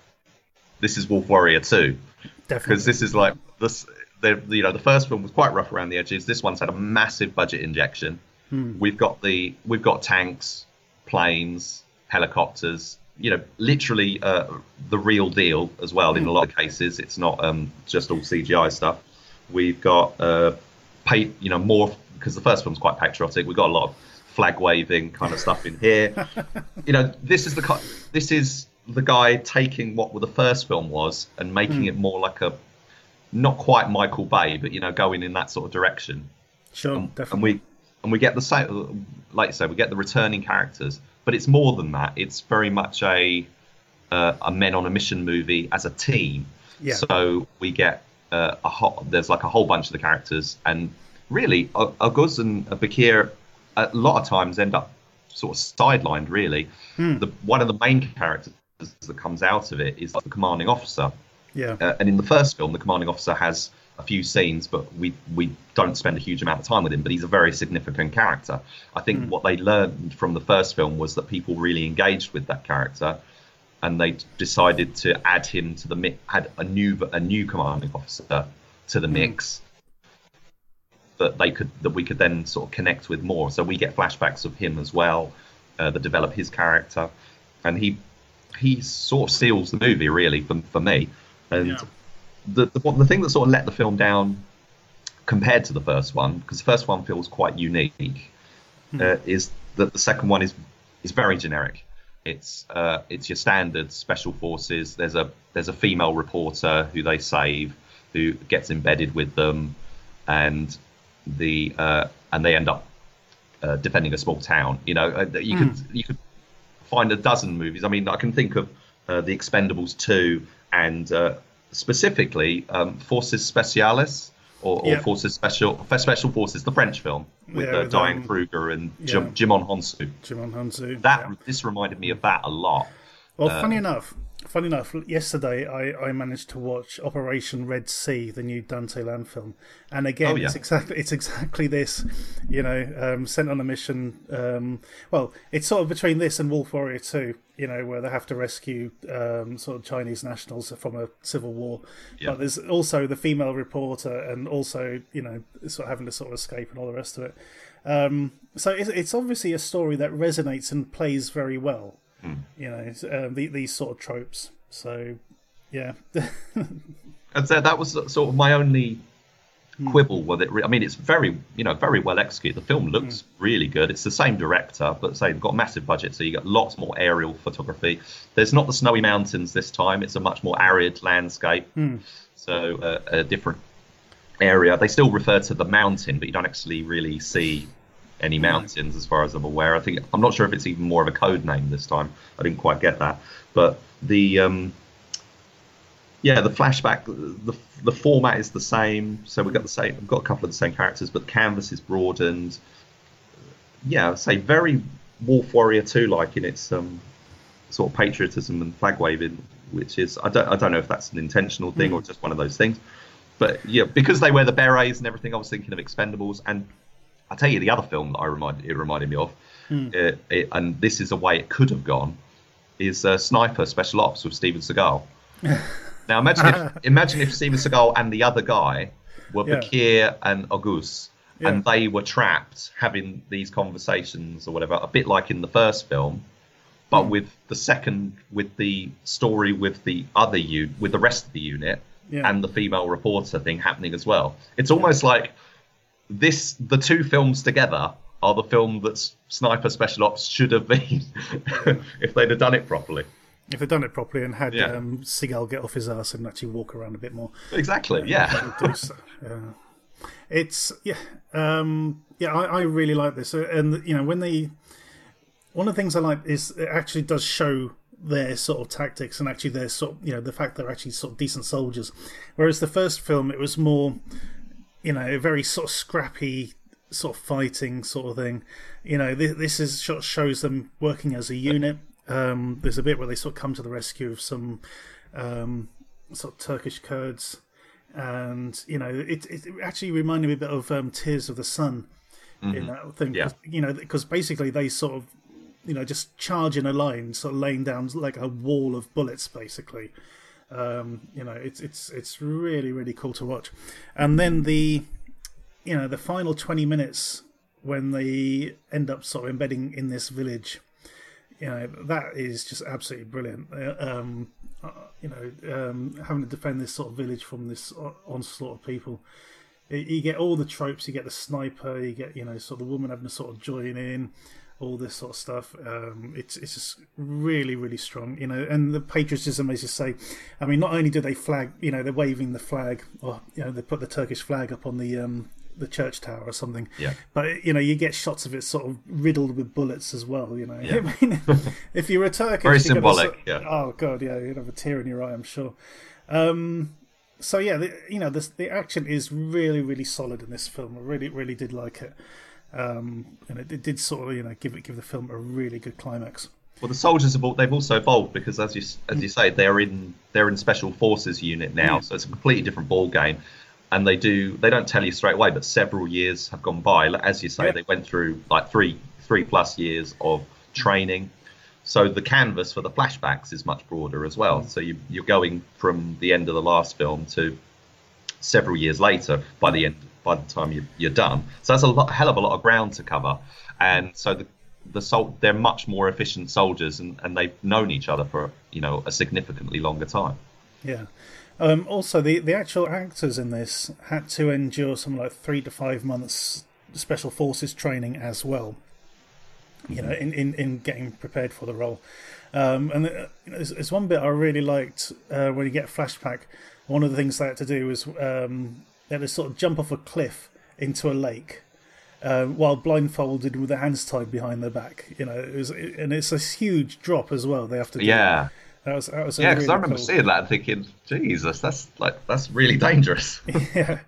this is Wolf Warrior two, definitely, because this is like this. The, you know, the first one was quite rough around the edges. This one's had a massive budget injection. Hmm. We've got the we've got tanks, planes, helicopters. You know, literally uh, the real deal as well. Hmm. In a lot of cases, it's not um, just all C G I stuff. We've got uh, pay, you know, more because the first one's quite patriotic. We've got a lot of flag waving kind of stuff in here. You know, this is the this is the guy taking what the first film was and making hmm. it more like a. Not quite Michael Bay, but you know, going in that sort of direction. Sure, and, definitely. And we and we get the same, like I say, we get the returning characters, but it's more than that. It's very much a uh, a men on a mission movie as a team. Yeah. So we get uh, a whole, there's like a whole bunch of the characters, and really Oguz and Bakir a lot of times end up sort of sidelined, really. Hmm. The, one of the main characters that comes out of it is like the commanding officer. Yeah. Uh, and in the first film, the commanding officer has a few scenes, but we, we don't spend a huge amount of time with him, but he's a very significant character. I think mm. what they learned from the first film was that people really engaged with that character, and they decided to add him to the mix, add a new a new commanding officer to the mix that they could that we could then sort of connect with more. So we get flashbacks of him as well, uh, that develop his character, and he he sort of seals the movie, really, for for me. And yeah. the, the the thing that sort of let the film down compared to the first one, because the first one feels quite unique, hmm. uh, is that the second one is is very generic. It's uh, it's your standard special forces. There's a there's a female reporter who they save, who gets embedded with them, and the uh, and they end up uh, defending a small town. You know, you mm. could you could find a dozen movies. I mean, I can think of uh, The Expendables two and uh, specifically um, Forces Speciales or, or yep. Forces Special Special Forces, the French film with, yeah, with uh, Diane um, Kruger and yeah. Jim, Jimon Hounsou. Jimon Hounsou. That yeah. this reminded me of that a lot. Well, uh, funny enough, funny enough, yesterday I, I managed to watch Operation Red Sea, the new Dante Land film, and again, oh, yeah. it's exactly it's exactly this, you know, um, sent on a mission. Um, well, it's sort of between this and Wolf Warrior two, you know, where they have to rescue um, sort of Chinese nationals from a civil war. Yeah. But there's also the female reporter, and also, you know, sort of having to sort of escape and all the rest of it. Um, so it's, it's obviously a story that resonates and plays very well. You know, um, the, these sort of tropes. So, yeah. And so that was sort of my only quibble with it. I mean, it's very, you know, very well executed. The film looks mm. really good. It's the same director, but say they've got a massive budget, so you got lots more aerial photography. There's not the snowy mountains this time. It's a much more arid landscape. Mm. So uh, a different area. They still refer to the mountain, but you don't actually really see any mountains, as far as I'm aware. I think I'm not sure if it's even more of a code name this time. I didn't quite get that, but the um, yeah, the flashback, the the format is the same. So we've got the same, we've got a couple of the same characters, but the canvas is broadened. Yeah, I'd say very Wolf Warrior two like in its um, sort of patriotism and flag waving, which is I don't I don't know if that's an intentional thing mm. or just one of those things, but yeah, because they wear the berets and everything, I was thinking of Expendables. And I'll tell you the other film that I remind, it reminded me of, mm. it, it, and this is a way it could have gone, is uh, Sniper Special Ops with Steven Seagal. Now imagine if, imagine if Steven Seagal and the other guy were yeah. Bakir and Oguz, yeah. and they were trapped having these conversations or whatever, a bit like in the first film, but mm. with the second, with the story with the other unit, with the rest of the unit, yeah. and the female reporter thing happening as well. It's almost yeah. like this, the two films together are the film that Sniper Special Ops should have been if they'd have done it properly. If they'd done it properly and had yeah. um, Seagal get off his ass and actually walk around a bit more. Exactly, uh, yeah. It's, uh, it's yeah, um, yeah. I, I really like this, and you know, when they, one of the things I like is it actually does show their sort of tactics and actually their sort, of, you know, the fact they're actually sort of decent soldiers, whereas the first film it was more, you know, very sort of scrappy, sort of fighting sort of thing. You know, this, this is sort of shows them working as a unit. Um, there's a bit where they sort of come to the rescue of some um, sort of Turkish Kurds, and you know, it, it actually reminded me a bit of um, Tears of the Sun mm-hmm. in that thing. Yeah. You know, because basically they sort of, you know, just charge in a line, sort of laying down like a wall of bullets, basically. Um, you know, it's it's it's really really cool to watch, and then the, you know, the final twenty minutes when they end up sort of embedding in this village, you know, that is just absolutely brilliant. Um, you know, um, having to defend this sort of village from this onslaught of people, you get all the tropes. You get the sniper. You get, you know, sort of the woman having to sort of join in. All this sort of stuff. Um, it's it's just really really strong, you know. And the patriotism, as you say, I mean, not only do they flag, you know, they're waving the flag, or you know, they put the Turkish flag up on the um, the church tower or something. Yeah. But you know, you get shots of it sort of riddled with bullets as well. You know, yeah. I mean, if you were a Turkish, very symbolic. Sort, yeah. Oh god, yeah, you'd have a tear in your eye, I'm sure. Um, so yeah, the, you know, this, the action is really, really solid in this film. I really, really did like it, um, and it, it did sort of, you know, give it give the film a really good climax. Well, the soldiers have all, they've also evolved because, as you as you say, they're in they're in special forces unit now, yeah. So it's a completely different ball game. And they do they don't tell you straight away, but several years have gone by. As you say, yeah. They went through like three three plus years of training. So the canvas for the flashbacks is much broader as well. So you, you're going from the end of the last film to several years later by the end, by the time you, you're done. So that's a lot, hell of a lot of ground to cover. And so the the sol- they're much more efficient soldiers, and, and they've known each other for, you know, a significantly longer time. Yeah. Um, also, the, the actual actors in this had to endure something like three to five months special forces training as well. You know, in, in, in getting prepared for the role, um, and the, you know, there's, there's one bit I really liked uh, when you get a flashback. One of the things they had to do was um, they had to sort of jump off a cliff into a lake uh, while blindfolded with their hands tied behind their back. You know, it was, it, and it's a huge drop as well. They have to do. Yeah. That was, that was yeah, because really I remember cool... seeing that and thinking, Jesus, that's like that's really dangerous. yeah.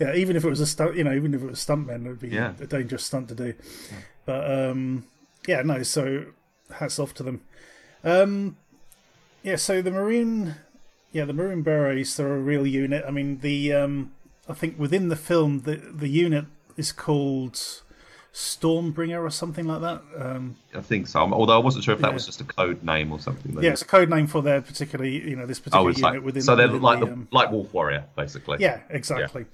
Yeah. Even if it was a stunt, you know, even if it was stuntmen, it would be yeah. a dangerous stunt to do. Yeah. But um. Yeah, no, so hats off to them. Um, yeah, so the Marine, yeah, the Maroon Berets, they're a real unit. I mean, the um, I think within the film, the the unit is called Stormbringer or something like that. Um, I think so, although I wasn't sure if that yeah. was just a code name or something. Though. Yeah, it's a code name for their particularly, you know, this particular oh, unit like, within. So they're within like the, the um, like Wolf Warrior, basically. Yeah, exactly.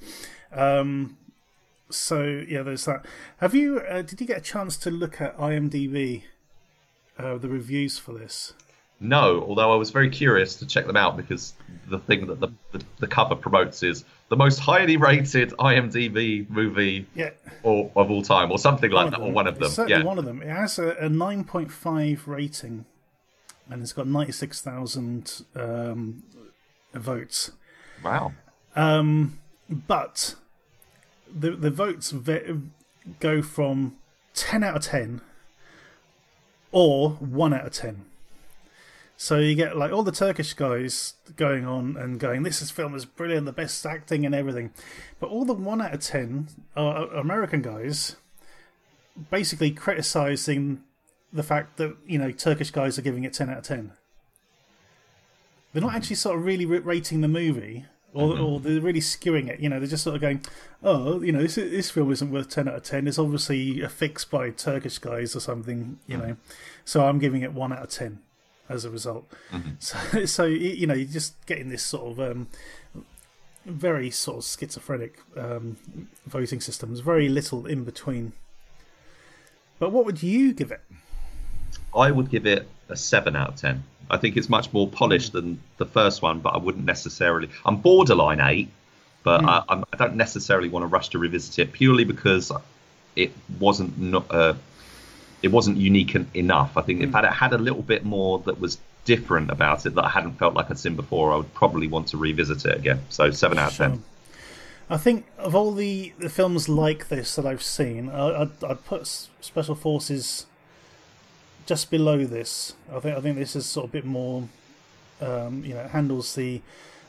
Yeah. Um, So yeah, there's that. Have you? Uh, did you get a chance to look at I M D B, uh, the reviews for this? No, although I was very curious to check them out because the thing that the the, the cover promotes is the most highly rated I M D B movie yeah. or, of all time, or something one like that, or one of it's them. Certainly yeah. one of them. It has a, a nine point five rating, and it's got ninety-six thousand um, votes. Wow. Um, but. The the votes ve- go from ten out of ten or one out of ten. So you get like all the Turkish guys going on and going, this is, film is brilliant, the best acting and everything. But all the one out of ten are American guys basically criticising the fact that, you know, Turkish guys are giving it ten out of ten. They're not actually sort of really rating the movie. Or, mm-hmm. or they're really skewing it, you know. They're just sort of going, "Oh, you know, this this film isn't worth ten out of ten. It's obviously a fix by Turkish guys or something, you mm-hmm. know." So I'm giving it one out of ten as a result. Mm-hmm. So, so you know, you're just getting this sort of um, very sort of schizophrenic um, voting system. There's very little in between. But what would you give it? I would give it a seven out of ten. I think it's much more polished than the first one, but I wouldn't necessarily... I'm borderline eight, but mm. I, I don't necessarily want to rush to revisit it purely because it wasn't not, uh, it wasn't unique enough. I think mm. if it had a little bit more that was different about it that I hadn't felt like I'd seen before, I would probably want to revisit it again. So seven out of sure. ten. I think of all the, the films like this that I've seen, I, I'd, I'd put Special Forces... just below this. I think I think this is sort of a bit more, um, you know, it handles the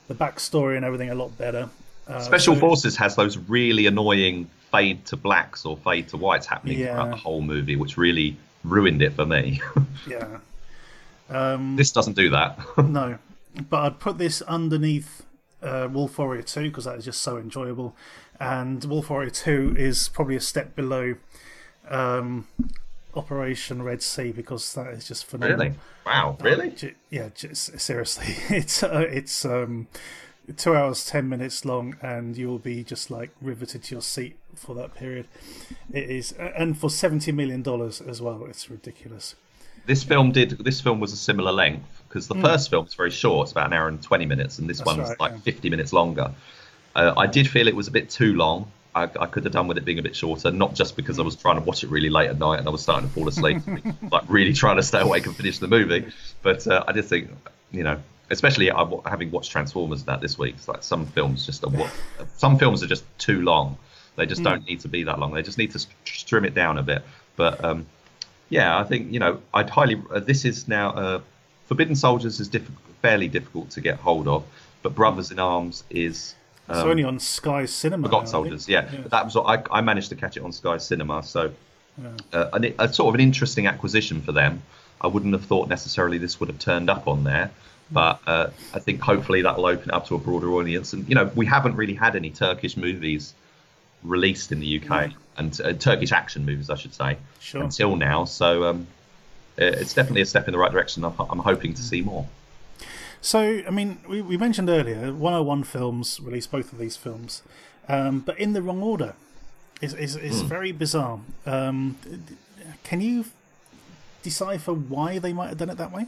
the backstory and everything a lot better. Uh, Special so Forces has those really annoying fade to blacks or fade to whites happening yeah. throughout the whole movie, which really ruined it for me. yeah. Um, this doesn't do that. no, but I'd put this underneath uh, Wolf Warrior two because that is just so enjoyable, and Wolf Warrior two is probably a step below. Um, Operation Red Sea because that is just phenomenal. Really? Wow, really? Uh, yeah, just, seriously. It's uh, it's um, two hours, ten minutes long, and you'll be just like riveted to your seat for that period. It is, and for seventy million dollars as well, it's ridiculous. This film did. This film was a similar length because the mm. first film is very short, it's about an hour and twenty minutes, and this That's one's right, like yeah. fifty minutes longer. Uh, I did feel it was a bit too long. I, I could have done with it being a bit shorter, not just because I was trying to watch it really late at night and I was starting to fall asleep, like really trying to stay awake and finish the movie. But uh, I just think, you know, especially I, having watched Transformers that this week, it's like some films just are, some films are just too long. They just don't need to be that long. They just need to trim it down a bit. But um, yeah, I think, you know, I'd highly. Uh, this is now uh, Forbidden Soldiers is diff- fairly difficult to get hold of. But Brothers in Arms is... Um, it's only on Sky Cinema. Forgotten Soldiers, yeah. yeah. But that was I, I managed to catch it on Sky Cinema, so... Yeah. Uh, and it, a sort of an interesting acquisition for them. I wouldn't have thought necessarily this would have turned up on there, but uh, I think hopefully that'll open it up to a broader audience. And you know, we haven't really had any Turkish movies released in the U K, yeah. and uh, Turkish action movies, I should say, sure. until now. So um, it's definitely a step in the right direction. I'm hoping to see more. So, I mean, we, we mentioned earlier, one oh one Films released both of these films, um, but in the wrong order. It's, it's, it's mm. very bizarre. Um, can you decipher why they might have done it that way?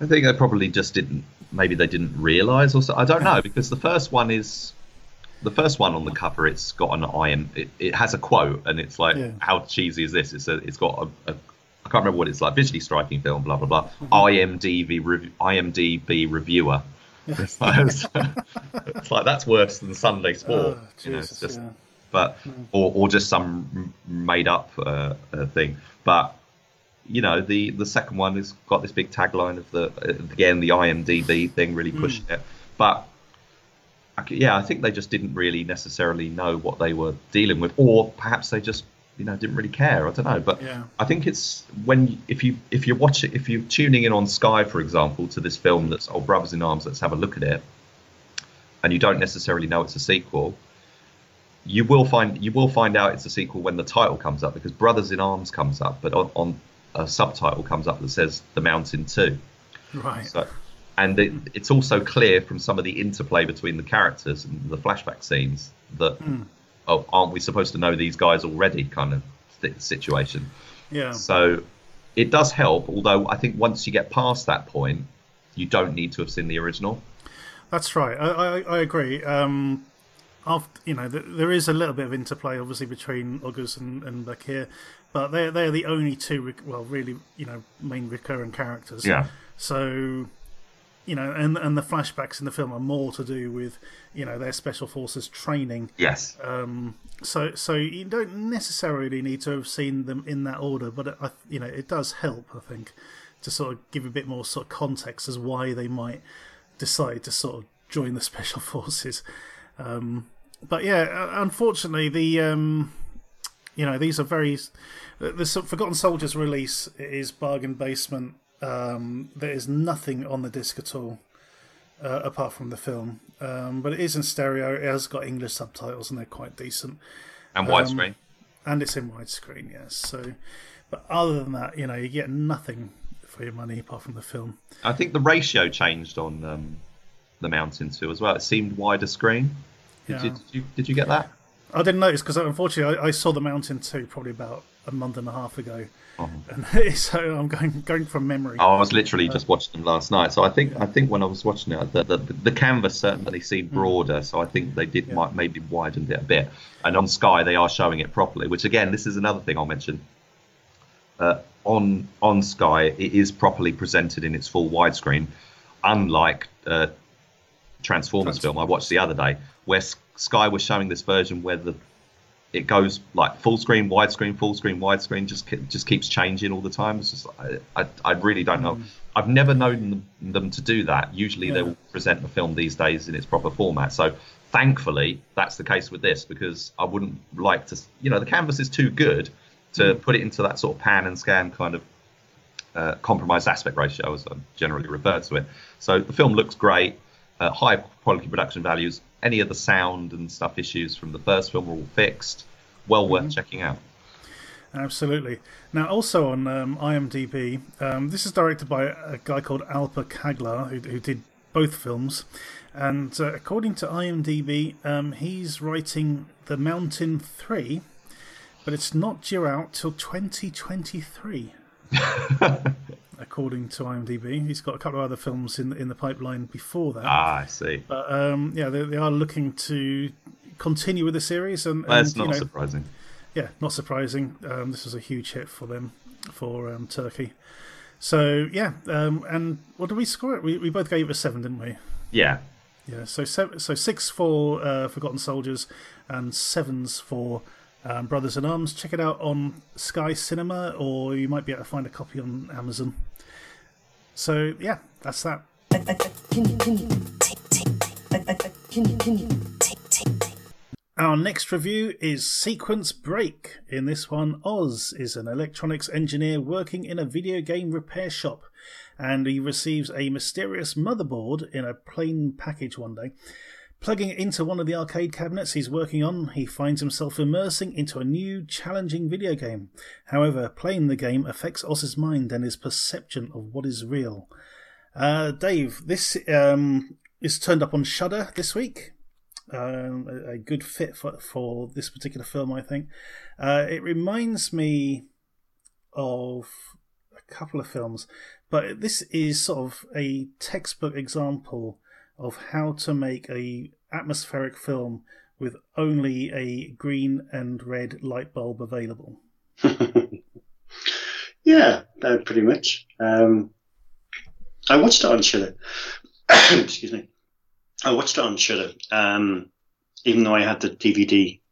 I think they probably just didn't. Maybe they didn't realise, or so. I don't know, because the first one is the first one on the cover. It's got an I M. It, it has a quote, and it's like, yeah. how cheesy is this? It's a, it's got a, a. I can't remember what it's like. Visually striking film. Blah blah blah. Mm-hmm. I M D B reviewer. It's like, it's, it's like that's worse than Sunday Sport. Oh, Jesus, you know, it's just, yeah. But or, or just some made up uh, uh, thing. But you know, the, the second one has got this big tagline of the again the I M D B thing really pushed mm. it. But yeah, I think they just didn't really necessarily know what they were dealing with, or perhaps they just you know didn't really care. I don't know. But yeah. I think it's when if you if you watch it if you're tuning in on Sky, for example, to this film that's oh, Brothers in Arms, let's have a look at it, and you don't necessarily know it's a sequel. You will find you will find out it's a sequel when the title comes up, because Brothers in Arms comes up, but on, on a subtitle comes up that says The Mountain Two. Right. So, and it, it's also clear from some of the interplay between the characters and the flashback scenes that mm. oh, aren't we supposed to know these guys already? Kind of situation. Yeah. So it does help, although I think once you get past that point, you don't need to have seen the original. That's right. I I, I agree. Um... After, you know, there is a little bit of interplay, obviously, between Oghuz and, and Bakir, but they're, they're the only two, rec- well, really, you know, main recurring characters. Yeah. So, you know, and and the flashbacks in the film are more to do with, you know, their special forces training. Yes. Um. So so you don't necessarily need to have seen them in that order, but, it, I, you know, it does help, I think, to sort of give a bit more sort of context as why they might decide to sort of join the special forces. Um, but yeah, unfortunately, the um, you know these are very the, the Forgotten Soldiers release is bargain basement. Um, there is nothing on the disc at all, uh, apart from the film. Um, but it is in stereo. It has got English subtitles, and they're quite decent. And widescreen. Um, and it's in widescreen, yes. So, but other than that, you know, you get nothing for your money apart from the film. I think the ratio changed on um, The Mountain Two as well. It seemed wider screen. Did, yeah. did, you, did you get that? I didn't notice, because unfortunately I, I saw The Mountain Two probably about a month and a half ago, oh. and so I'm going going from memory. Oh, I was literally uh, just watching them last night, so I think yeah. I think when I was watching it, the the, the canvas certainly seemed broader, mm. so I think they did yeah. might maybe widened it a bit. And on Sky they are showing it properly, which again, this is another thing I'll mention. Uh, on on Sky it is properly presented in its full widescreen, unlike uh, Transformers Trans- film I watched the other day, where Sky was showing this version where the it goes like full screen, widescreen, full screen, widescreen, just just keeps changing all the time. It's just I, I, I really don't know. Mm. I've never known them to do that. Usually yeah. they will present the film these days in its proper format. So thankfully that's the case with this, because I wouldn't like to. You know, the canvas is too good to mm. put it into that sort of pan and scan kind of uh, compromised aspect ratio, as I generally refer to it. So the film looks great. Uh, high quality production values. Any of the sound and stuff issues from the first film were all fixed. Well worth mm-hmm. checking out. Absolutely. Now, also on um, I M D B, um, this is directed by a guy called Alper Kaglar, who, who did both films. And uh, according to I M D B, um, he's writing The Mountain three, but it's not due out till twenty twenty-three. According to I M D B, he's got a couple of other films in in the pipeline before that. Ah, I see. But um, yeah, they, they are looking to continue with the series, and, and that's not you know, surprising. Yeah, not surprising. Um, this was a huge hit for them for um, Turkey. So yeah, um, and what did we score it? We we both gave it a seven, didn't we? Yeah. Yeah. So seven, so six for uh, Forgotten Soldiers, and sevens for Um, Brothers in Arms. Check it out on Sky Cinema, or you might be able to find a copy on Amazon. So yeah, that's that. Our next review is Sequence Break. In this one, Oz is an electronics engineer working in a video game repair shop, and he receives a mysterious motherboard in a plain package one day. Plugging it into one of the arcade cabinets he's working on, he finds himself immersing into a new, challenging video game. However, playing the game affects Oz's mind and his perception of what is real. Uh, Dave, this um, is turned up on Shudder this week. Um, a, a good fit for, for this particular film, I think. Uh, it reminds me of a couple of films, but this is sort of a textbook example of how to make a atmospheric film with only a green and red light bulb available. Yeah, that pretty much. Um, I watched it on Shudder. Excuse me. I watched it on Shudder, um, even though I had the D V D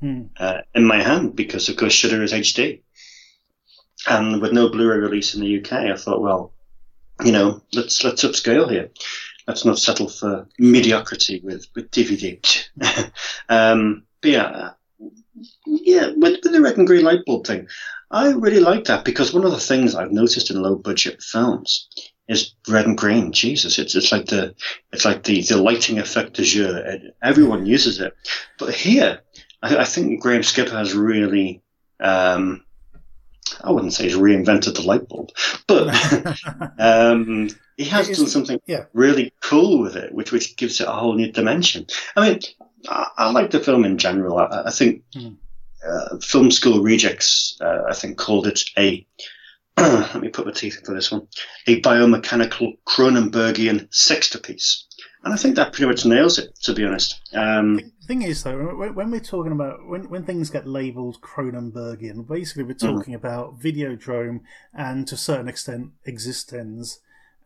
hmm. uh, in my hand, because of course Shudder is H D. And with no Blu-ray release in the U K, I thought, well, you know, let's let's upscale here. Let's not settle for mediocrity with, with D V D. um, but yeah, yeah, with, with the red and green light bulb thing, I really like that, because one of the things I've noticed in low budget films is red and green. Jesus, it's it's like the it's like the, the lighting effect du jour. Everyone uses it, but here I, I think Graham Skipper has really. Um, I wouldn't say he's reinvented the light bulb, but um, he has done something yeah. really cool with it, which which gives it a whole new dimension. I mean, I, I like the film in general. I, I think mm. uh, Film School Rejects, uh, I think, called it a, let me put my teeth into this one, a biomechanical Cronenbergian sextipiece. And I think that pretty much nails it, to be honest. Um, the thing is, though, when we're talking about, when, when things get labelled Cronenbergian, basically we're talking mm-hmm. about Videodrome and, to a certain extent, Existenz.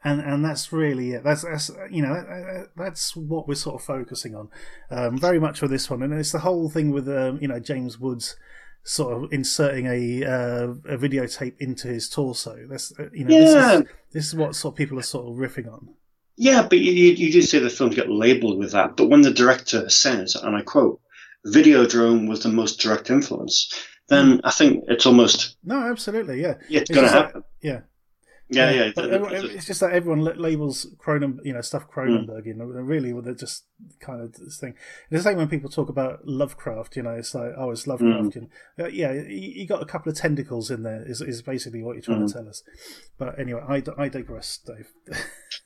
And and that's really it. That's, that's you know, that, that's what we're sort of focusing on um, very much for this one. And it's the whole thing with, um, you know, James Woods sort of inserting a uh, a videotape into his torso. That's, you know, yeah. this, is, this is what sort of people are sort of riffing on. Yeah, but you, you do say the films get labelled with that. But when the director says, and I quote, Videodrome was the most direct influence, then I think it's almost... No, absolutely, yeah. yeah it's, it's going to happen. That, yeah. Yeah, yeah. yeah. But it's just that everyone labels Cronen, you know, stuff Cronenberg, mm. you know, really, they're just kind of this thing. It's the same when people talk about Lovecraft, you know, it's like, oh, it's Lovecraftian. Mm. Yeah, you got a couple of tentacles in there, is is basically what you're trying mm. to tell us. But anyway, I, I digress, Dave.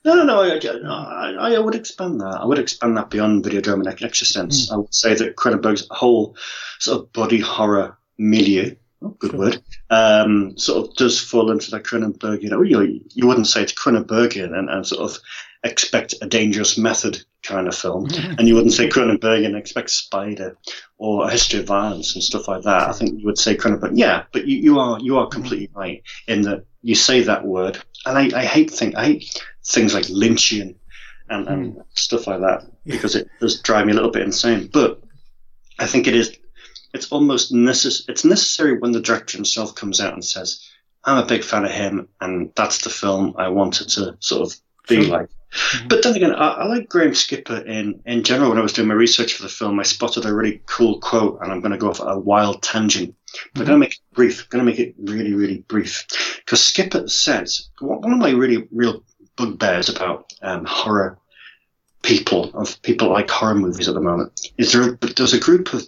No, no, no, I, I, I would expand that. I would expand that beyond Videodrome and Existenz. Mm. I would say that Cronenberg's whole sort of body horror milieu, oh, good sure. word, um, sort of does fall into that Cronenbergian. You know, you, you wouldn't say it's Cronenbergian and, and sort of expect a Dangerous Method kind of film, and you wouldn't say Cronenbergian and expect Spider or A History of Violence and stuff like that. I think you would say Cronenberg. Yeah, but you, you are you are completely right in that you say that word, and I, I hate think I hate things like Lynchian and, and mm. stuff like that because it does drive me a little bit insane. But I think it is. It's almost necess- It's necessary when the director himself comes out and says, I'm a big fan of him, and that's the film I wanted to sort of be sure. like. Mm-hmm. But then again, I, I like Graham Skipper in, in general. When I was doing my research for the film, I spotted a really cool quote, and I'm going to go off a wild tangent. But mm-hmm. I'm going to make it brief. I'm going to make it really, really brief. Because Skipper says, one of my really real bugbears about um, horror people, of people like horror movies at the moment, is there, there's a group of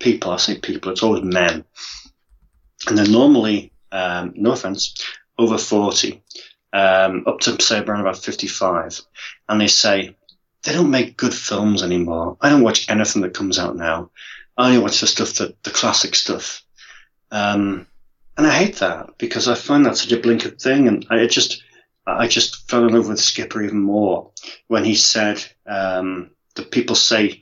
people, I say people, it's always men, and they're normally, um, no offence, over forty, um, up to say around about fifty-five, and they say, they don't make good films anymore, I don't watch anything that comes out now, I only watch the stuff, that the classic stuff, um, and I hate that, because I find that such a blinkered thing, and I just, I just fell in love with Skipper even more, when he said, um, that people say,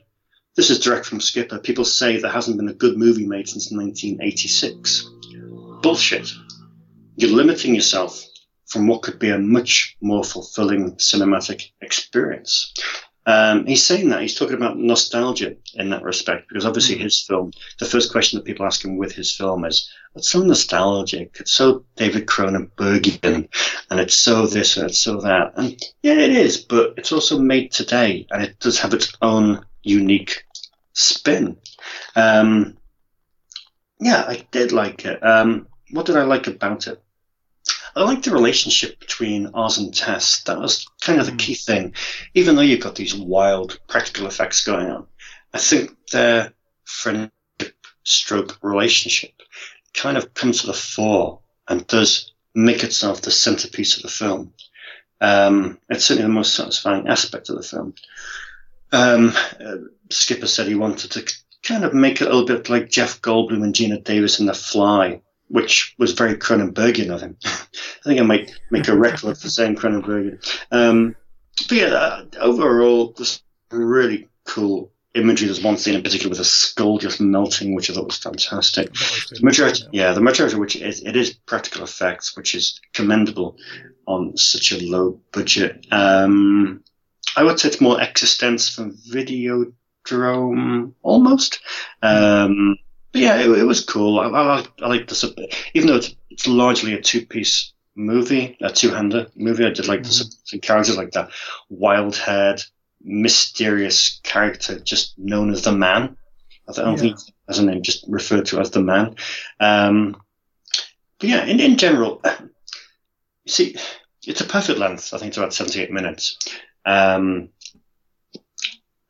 this is direct from Skipper. People say there hasn't been a good movie made since nineteen eighty-six. Bullshit. You're limiting yourself from what could be a much more fulfilling cinematic experience. Um, he's saying that. He's talking about nostalgia in that respect, because obviously his film, the first question that people ask him with his film is, it's so nostalgic, it's so David Cronenbergian, and it's so this and it's so that. And yeah, it is, but it's also made today, and it does have its own unique spin. Um, yeah, I did like it. Um, what did I like about it? I liked the relationship between Oz and Tess. That was kind of the key thing. Even though you've got these wild practical effects going on, I think their friendship stroke relationship kind of comes to the fore and does make itself the centerpiece of the film. Um, it's certainly the most satisfying aspect of the film. Um, uh, Skipper said he wanted to kind of make it a little bit like Jeff Goldblum and Gina Davis in The Fly, which was very Cronenbergian of him. I think I might make a record for saying Cronenbergian. Um, but yeah, uh, overall, this really cool imagery. There's one scene in particular with a skull just melting, which I thought was fantastic. The majority, yeah, the majority of which is, it is practical effects, which is commendable on such a low budget. Um, I would say it's more existence from Videodrome, almost. Um, But yeah, it, it was cool. I, I, I like the sub, even though it's, it's largely a two-piece movie, a two-hander movie. I did like mm-hmm. the some characters like that wild-haired, mysterious character just known as the Man. I don't yeah. think as a name, just referred to as the Man. Um, but yeah, in in general, you see, it's a perfect length. I think it's about seventy-eight minutes. Um,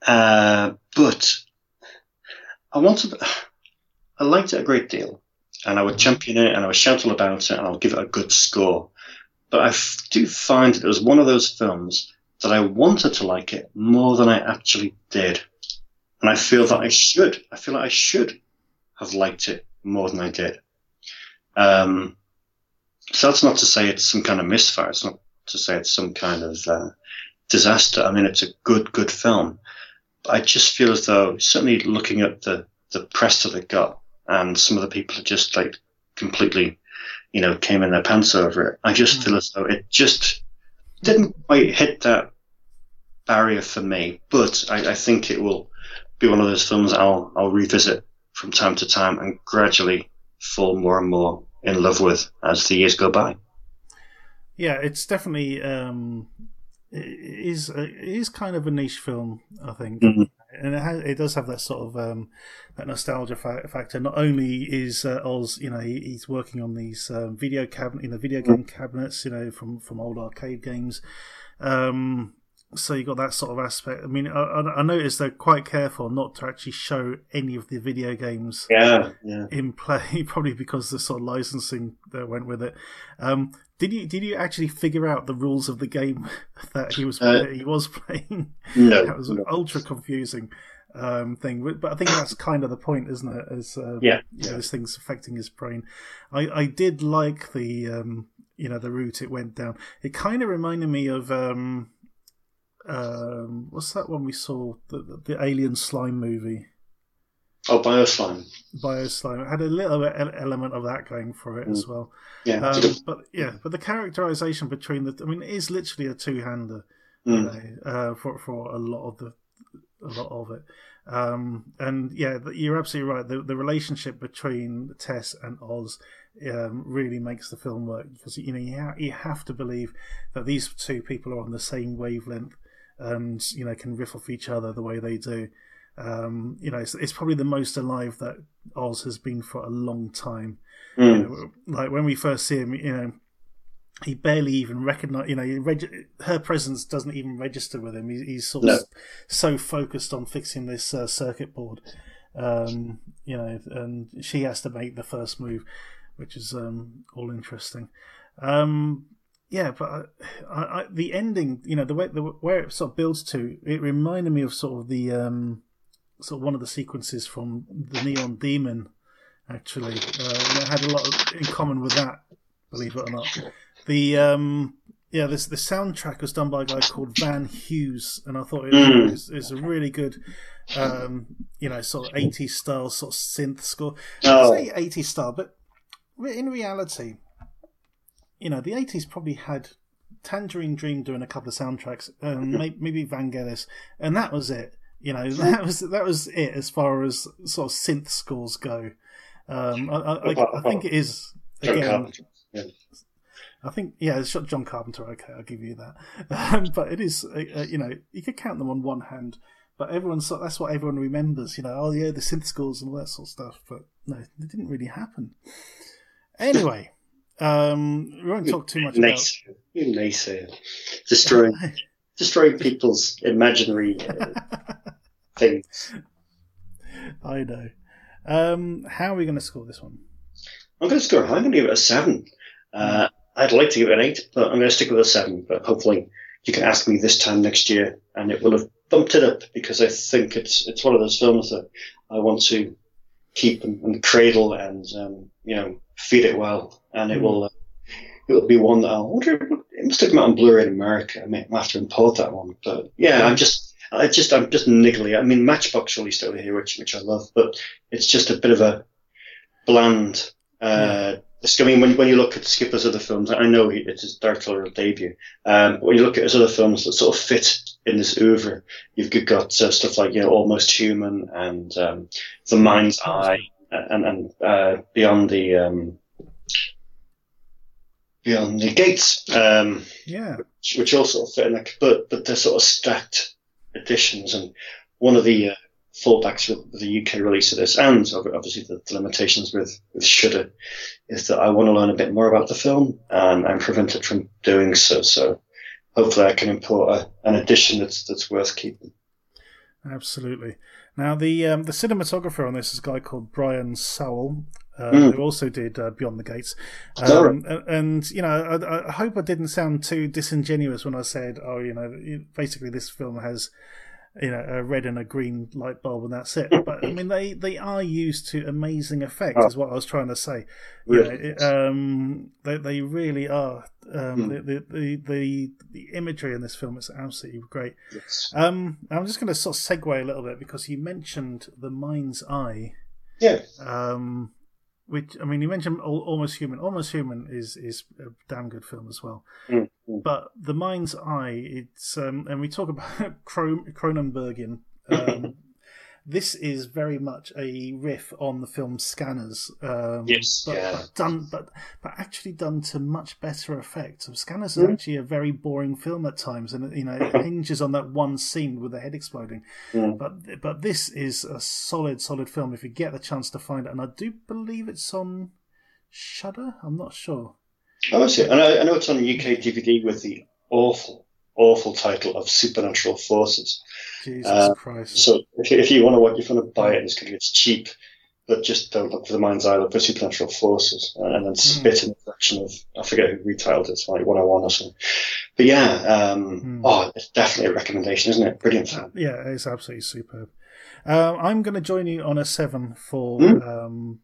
uh, but I wanted. I liked it a great deal, and I would champion it, and I would shout all about it, and I'll give it a good score. But I f- do find that it was one of those films that I wanted to like it more than I actually did, and I feel that I should. I feel like I should have liked it more than I did. Um, so that's not to say it's some kind of misfire. It's not to say it's some kind of uh, disaster. I mean, it's a good, good film. But I just feel as though, certainly looking at the the press that it got. And some of the people are just like completely, you know, came in their pants over it. I just mm. feel as though it just didn't quite hit that barrier for me. But I, I think it will be one of those films I'll I'll revisit from time to time and gradually fall more and more in love with as the years go by. Yeah, it's definitely um, it is it is kind of a niche film, I think. Mm-hmm. And it, has, it does have that sort of um, that nostalgia fa- factor. Not only is uh, Oz, you know, he, he's working on these um, video cabinet, you know, video game cabinets, you know, from, from old arcade games. Um, so you got that sort of aspect. I mean, I, I noticed they're quite careful not to actually show any of the video games yeah, yeah. in play, probably because the sort of licensing that went with it. Um, Did you did you actually figure out the rules of the game that he was uh, he was playing? No, that was an no. ultra confusing um, thing. But I think that's kind of the point, isn't it? As uh, yeah, yeah, this thing's affecting his brain. I, I did like the um, you know the route it went down. It kind of reminded me of um, um, what's that one we saw the the Alien Slime movie. Oh, Bioslime. Bioslime. It had a little element of that going for it mm. as well. Yeah. Um, but yeah, but the characterization between the, I mean, it is literally a two-hander mm. you know, uh, for for a lot of the, a lot of it. Um, and yeah, you're absolutely right. The the relationship between Tess and Oz um, really makes the film work because you know you ha- you have to believe that these two people are on the same wavelength and you know can riff off each other the way they do. Um, you know, it's, it's probably the most alive that Oz has been for a long time. Mm. You know, like when we first see him, you know, he barely even recognize. You know, he reg- her presence doesn't even register with him. He, he's sort no. of so focused on fixing this uh, circuit board. Um, you know, and she has to make the first move, which is um, all interesting. Um, yeah, but I, I, the ending, you know, the way the where it sort of builds to, it reminded me of sort of the. Um, Sort of one of the sequences from the Neon Demon, actually, uh, it had a lot of, in common with that. Believe it or not, the um, yeah, this the soundtrack was done by a guy called Van Hughes, and I thought it was, mm. it was, it was a really good, um, you know, sort of eighties style sort of synth score. Oh. I say eighties style, but in reality, you know, the eighties probably had Tangerine Dream doing a couple of soundtracks, um, maybe Vangelis, and that was it. You know, that was that was it as far as sort of synth scores go. Um, I, I, I think it is again. Yeah. I think yeah, it's John Carpenter. Okay, I'll give you that. Um, but it is, uh, you know, you could count them on one hand. But everyone's sort of, that's what everyone remembers, you know, oh yeah, the synth schools and all that sort of stuff. But no, it didn't really happen. Anyway, um, we won't talk too much nice. about... You naysayers. Destroying, destroying people's imaginary uh, things. I know. Um, how are we going to score this one? I'm going to score I'm going to give it a seven. Uh, I'd like to give it an eight, but I'm going to stick with a seven. But hopefully you can ask me this time next year and it will have bumped it up, because I think it's it's one of those films that I want to keep and, and cradle and um, you know, feed it well, and it mm. will uh, it will be one that I'll wonder. It must have come out on Blu-ray in America. I may have to import that one, but yeah, yeah. I'm just I just I'm just niggly. I mean, Matchbox released over here, which which I love, but it's just a bit of a bland. Uh, mm. I mean, when when you look at Skipper's other films, I know it's his directorial debut. Um, but when you look at his other films that sort of fit in this oeuvre, you've got uh, stuff like, you know, Almost Human and um, The Mind's Eye, and and uh, Beyond the um, Beyond the Gates. Um, yeah, which, which all sort of fit in that, but but they're sort of stacked editions. And one of the uh, fallbacks with the U K release of this, and obviously the, the limitations with, with Shudder, is that I want to learn a bit more about the film, and I'm prevented from doing so. So hopefully I can import a, an edition that's that's worth keeping. Absolutely. Now, the um, the cinematographer on this is a guy called Brian Sowell, uh, mm. who also did uh, Beyond the Gates. Um, and, and, you know, I, I hope I didn't sound too disingenuous when I said, oh, you know, basically this film has... you know, a red and a green light bulb and that's it. But I mean, they, they are used to amazing effects, oh. is what I was trying to say. You know, it, um, they they really are. Um, mm. the, the the the imagery in this film is absolutely great. Yes. Um, I'm just going to sort of segue a little bit, because you mentioned The Mind's Eye. Yeah. Um, which I mean, you mentioned Almost Human. Almost Human is is a damn good film as well. Mm. But The Mind's Eye, it's um, and we talk about Cron- Cronenbergian. Um, this is very much a riff on the film Scanners. Um, yes, but, yeah. but done, but but actually done to much better effect. So Scanners mm. is actually a very boring film at times, and you know it hinges on that one scene with the head exploding. Mm. But but this is a solid, solid film if you get the chance to find it, and I do believe it's on Shudder. I'm not sure. Oh, I see. And I, I know it's on U K D V D with the awful, awful title of Supernatural Forces. Jesus uh, Christ. So if you, if you want to watch, if you want to buy it, it's because it's cheap, but just don't look for The Mind's Eye, look for Supernatural Forces, and then spit mm. in the section of, I forget who retitled it, it's like one oh one or something. But yeah, um, mm. oh, it's definitely a recommendation, isn't it? Brilliant film. Yeah, it's absolutely superb. Uh, I'm going to join you on a seven for... Mm. Um,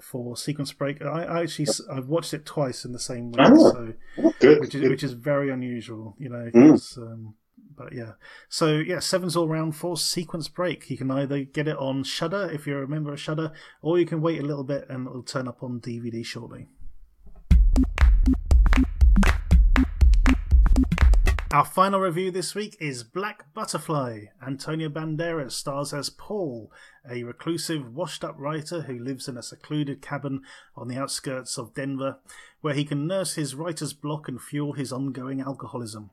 for Sequence Break. I, I actually I've watched it twice in the same week, oh, so good, which is good. which is very unusual, you know. Mm. Um, but yeah, so yeah, seven's all round for Sequence Break. You can either get it on Shudder if you're a member of Shudder, or you can wait a little bit and it'll turn up on D V D shortly. Our final review this week is Black Butterfly. Antonio Banderas stars as Paul, a reclusive, washed-up writer who lives in a secluded cabin on the outskirts of Denver, where he can nurse his writer's block and fuel his ongoing alcoholism.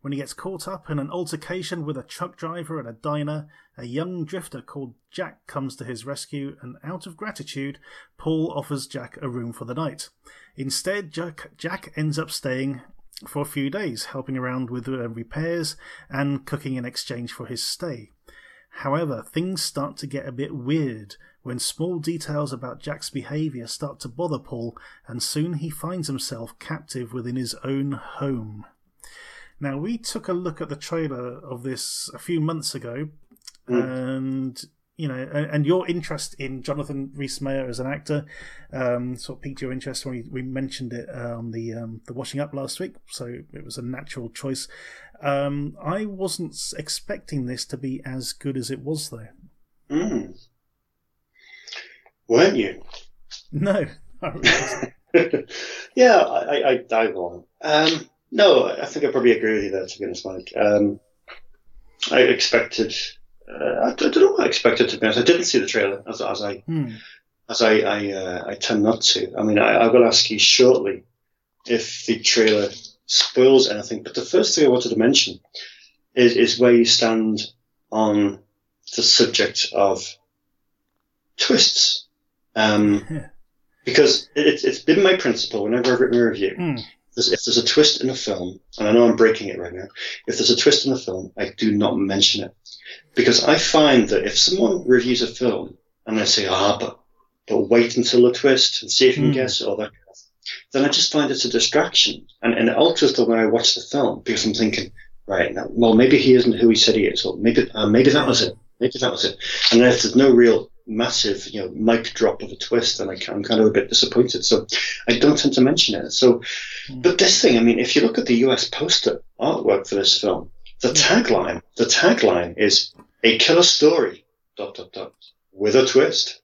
When he gets caught up in an altercation with a truck driver at a diner, a young drifter called Jack comes to his rescue, and out of gratitude, Paul offers Jack a room for the night. Instead, Jack, Jack ends up staying for a few days, helping around with uh, repairs and cooking in exchange for his stay. However, things start to get a bit weird when small details about Jack's behaviour start to bother Paul, and soon he finds himself captive within his own home. Now, we took a look at the trailer of this a few months ago, mm. and you know, and your interest in Jonathan Rhys-Meyers as an actor um, sort of piqued your interest when we, we mentioned it on the um, the Washing Up last week, so it was a natural choice. Um, I wasn't expecting this to be as good as it was, though. Mm. Weren't you? No. yeah, I, I, I won. Um, no, I think I probably agree with you there, to be honest, Mike. Um, I expected... Uh, I don't know what I expected, to be honest. I didn't see the trailer, as, as I hmm. as I I, uh, I tend not to. I mean, I, I will ask you shortly if the trailer spoils anything. But the first thing I wanted to mention is, is where you stand on the subject of twists. Um, yeah. Because it, it's been my principle whenever I've written a review. Mm. If there's a twist in a film, and I know I'm breaking it right now, if there's a twist in a film, I do not mention it. Because I find that if someone reviews a film and they say, ah, but, but wait until the twist and see if you can mm. guess it, or that, then I just find it's a distraction. And, and it alters the way I watch the film, because I'm thinking, right, now, well, maybe he isn't who he said he is, or maybe, uh, maybe that was it. Maybe that was it. And if there's no real massive, you know, mic drop of a twist, and I can, I'm kind of a bit disappointed. So I don't tend to mention it. So, but this thing, I mean, if you look at the U S poster artwork for this film, the tagline, the tagline is a killer story, dot, dot, dot, with a twist.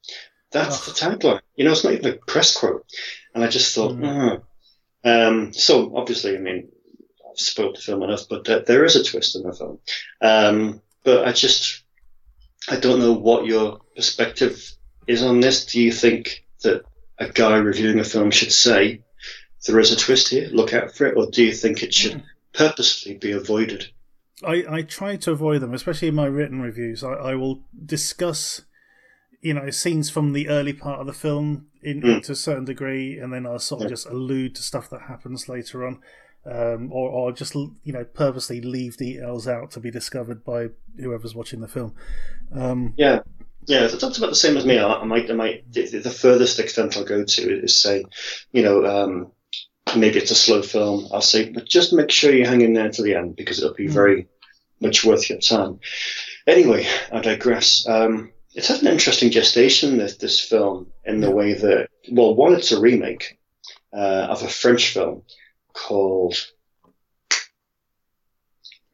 That's oh. the tagline. You know, it's not even a press quote. And I just thought, mm. oh. um, so obviously, I mean, I've spoiled the film enough, but there, there is a twist in the film. Um, but I just, I don't know what your perspective is on this. Do you think that a guy reviewing a film should say, there is a twist here, look out for it, or do you think it should purposefully be avoided? I, I try to avoid them, especially in my written reviews. I, I will discuss, you know, scenes from the early part of the film in, mm. to a certain degree, and then I'll sort of yeah. just allude to stuff that happens later on. Um, or, or just, you know, purposely leave details out to be discovered by whoever's watching the film. Um, yeah, yeah, that's about the same as me. I, I might, I might. The, the furthest extent I'll go to is say, you know, um, maybe it's a slow film. I'll say, but just make sure you hang in there to the end, because it'll be very much worth your time. Anyway, I digress. Um, it's had an interesting gestation, this this film, in the way that, well, one, it's a remake uh, of a French film. Called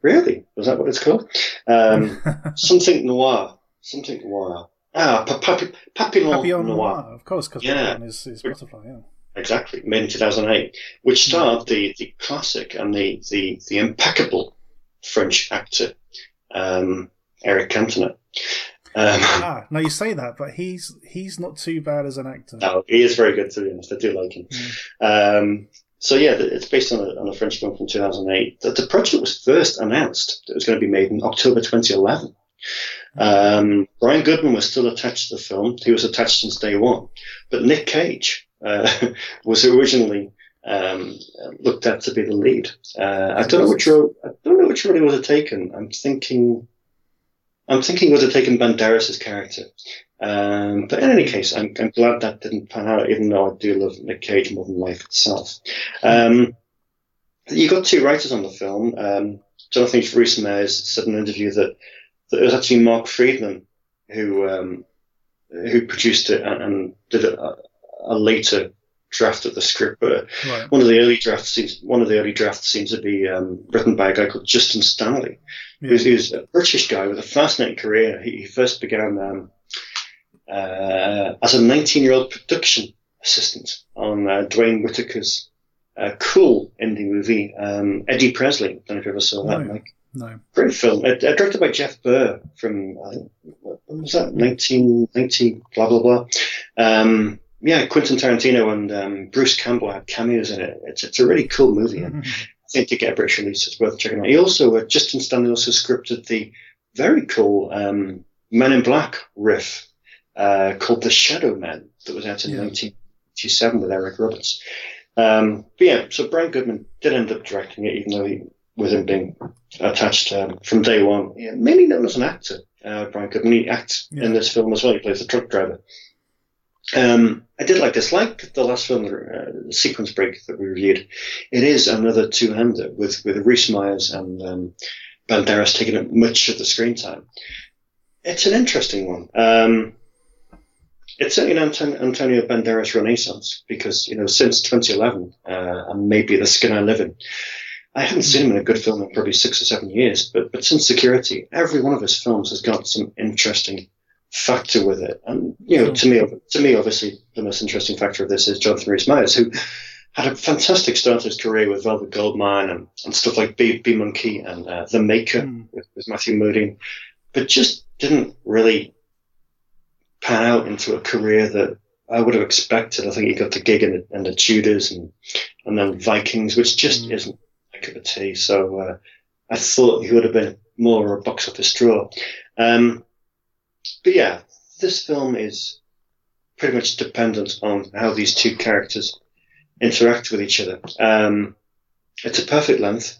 really was that what it's called? Um, something noir, something noir. Ah, pa- pa- Papillon, Papillon Noir, noir of course, because yeah. Papillon is, is butterfly, yeah, exactly. Made in two thousand eight, which starred the, the classic and the, the, the impeccable French actor um, Eric Cantona. Um, ah, now you say that, but he's he's not too bad as an actor. No, he is very good, to be honest. I do like him. Mm. Um, So yeah, it's based on a, on a French film from two thousand eight. The, the project was first announced that it was going to be made in October twenty eleven. Um, Brian Goodman was still attached to the film. He was attached since day one. But Nick Cage uh, was originally um, looked at to be the lead. Uh, I don't know which role. I don't know which role he would have taken. I'm thinking. I'm thinking would have taken Banderas' character. Um, but in any case, I'm, I'm glad that didn't pan out, even though I do love Nick Cage more than life itself. Um, you got two writers on the film. Um, Jonathan Rhys-Meyers said in an interview that, that it was actually Mark Friedman who um, who produced it and, and did a, a later draft of the script. But right. one of the early drafts seems one of the early drafts seems to be um, written by a guy called Justin Stanley, yeah. who's, who's a British guy with a fascinating career. He, he first began. Um, Uh, as a nineteen-year-old production assistant on uh, Dwayne Whittaker's uh, cool indie movie, um, Eddie Presley. I don't know if you ever saw that, no, Mike. No. Great film. Uh, directed by Jeff Burr from, I think, what was that, nineteen ninety, blah, blah, blah. Um, yeah, Quentin Tarantino and um, Bruce Campbell had cameos in it. It's, it's a really cool movie. Mm-hmm. And I think to get a British release, it's worth checking out. He also, uh, Justin Stanley also scripted the very cool um, Men in Black riff. Uh, called The Shadow Man, that was out in yeah. nineteen eighty-seven with Eric Roberts. Um, but yeah, so Brian Goodman did end up directing it, even though he, with him being attached um, from day one, yeah, mainly known as an actor. Uh, Brian Goodman, he acts yeah. in this film as well. He plays the truck driver. Um, I did like this, like the last film, uh, Sequence Break, that we reviewed. It is another two-hander with with Rhys-Meyers and um, Banderas taking up much of the screen time. It's an interesting one. Um, It's certainly an Anton- Antonio Banderas renaissance, because, you know, since twenty eleven, uh, and maybe The Skin I Live In, I haven't seen him in a good film in probably six or seven years, but, but since Security, every one of his films has got some interesting factor with it. And, you know, to me, to me, obviously, the most interesting factor of this is Jonathan Rhys-Meyers, who had a fantastic start to his career with Velvet Goldmine and, and stuff like Bee, Bee Monkey and uh, The Maker mm. with, with Matthew Modine, but just didn't really pan out into a career that I would have expected. I think he got the gig in the, in the Tudors and and then Vikings, which just mm. isn't a cup of tea. So uh, I thought he would have been more or a box office draw. Um, but yeah, this film is pretty much dependent on how these two characters interact with each other. Um, it's a perfect length.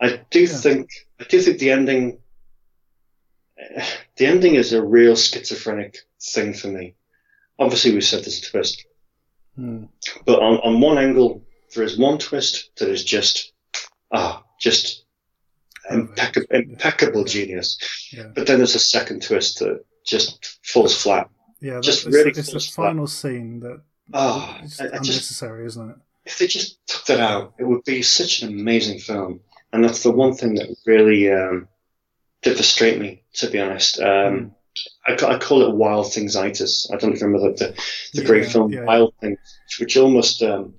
I do yeah. think I do think the ending uh, the ending is a real schizophrenic thing for me. Obviously, we've said there's a twist, hmm. but on, on one angle, there is one twist that is just ah, just impeccable, impeccable genius. Yeah. But then there's a second twist that just falls flat. Yeah, that, just it's, really it's the final flat. scene that oh, is I, I unnecessary, just, isn't it? If they just took that out, it would be such an amazing film. And that's the one thing that really um, did frustrate me, to be honest. Um, mm. I, I call it Wild Thingsitis. I don't remember the, the, the yeah, great film yeah, Wild yeah. Things, which almost um,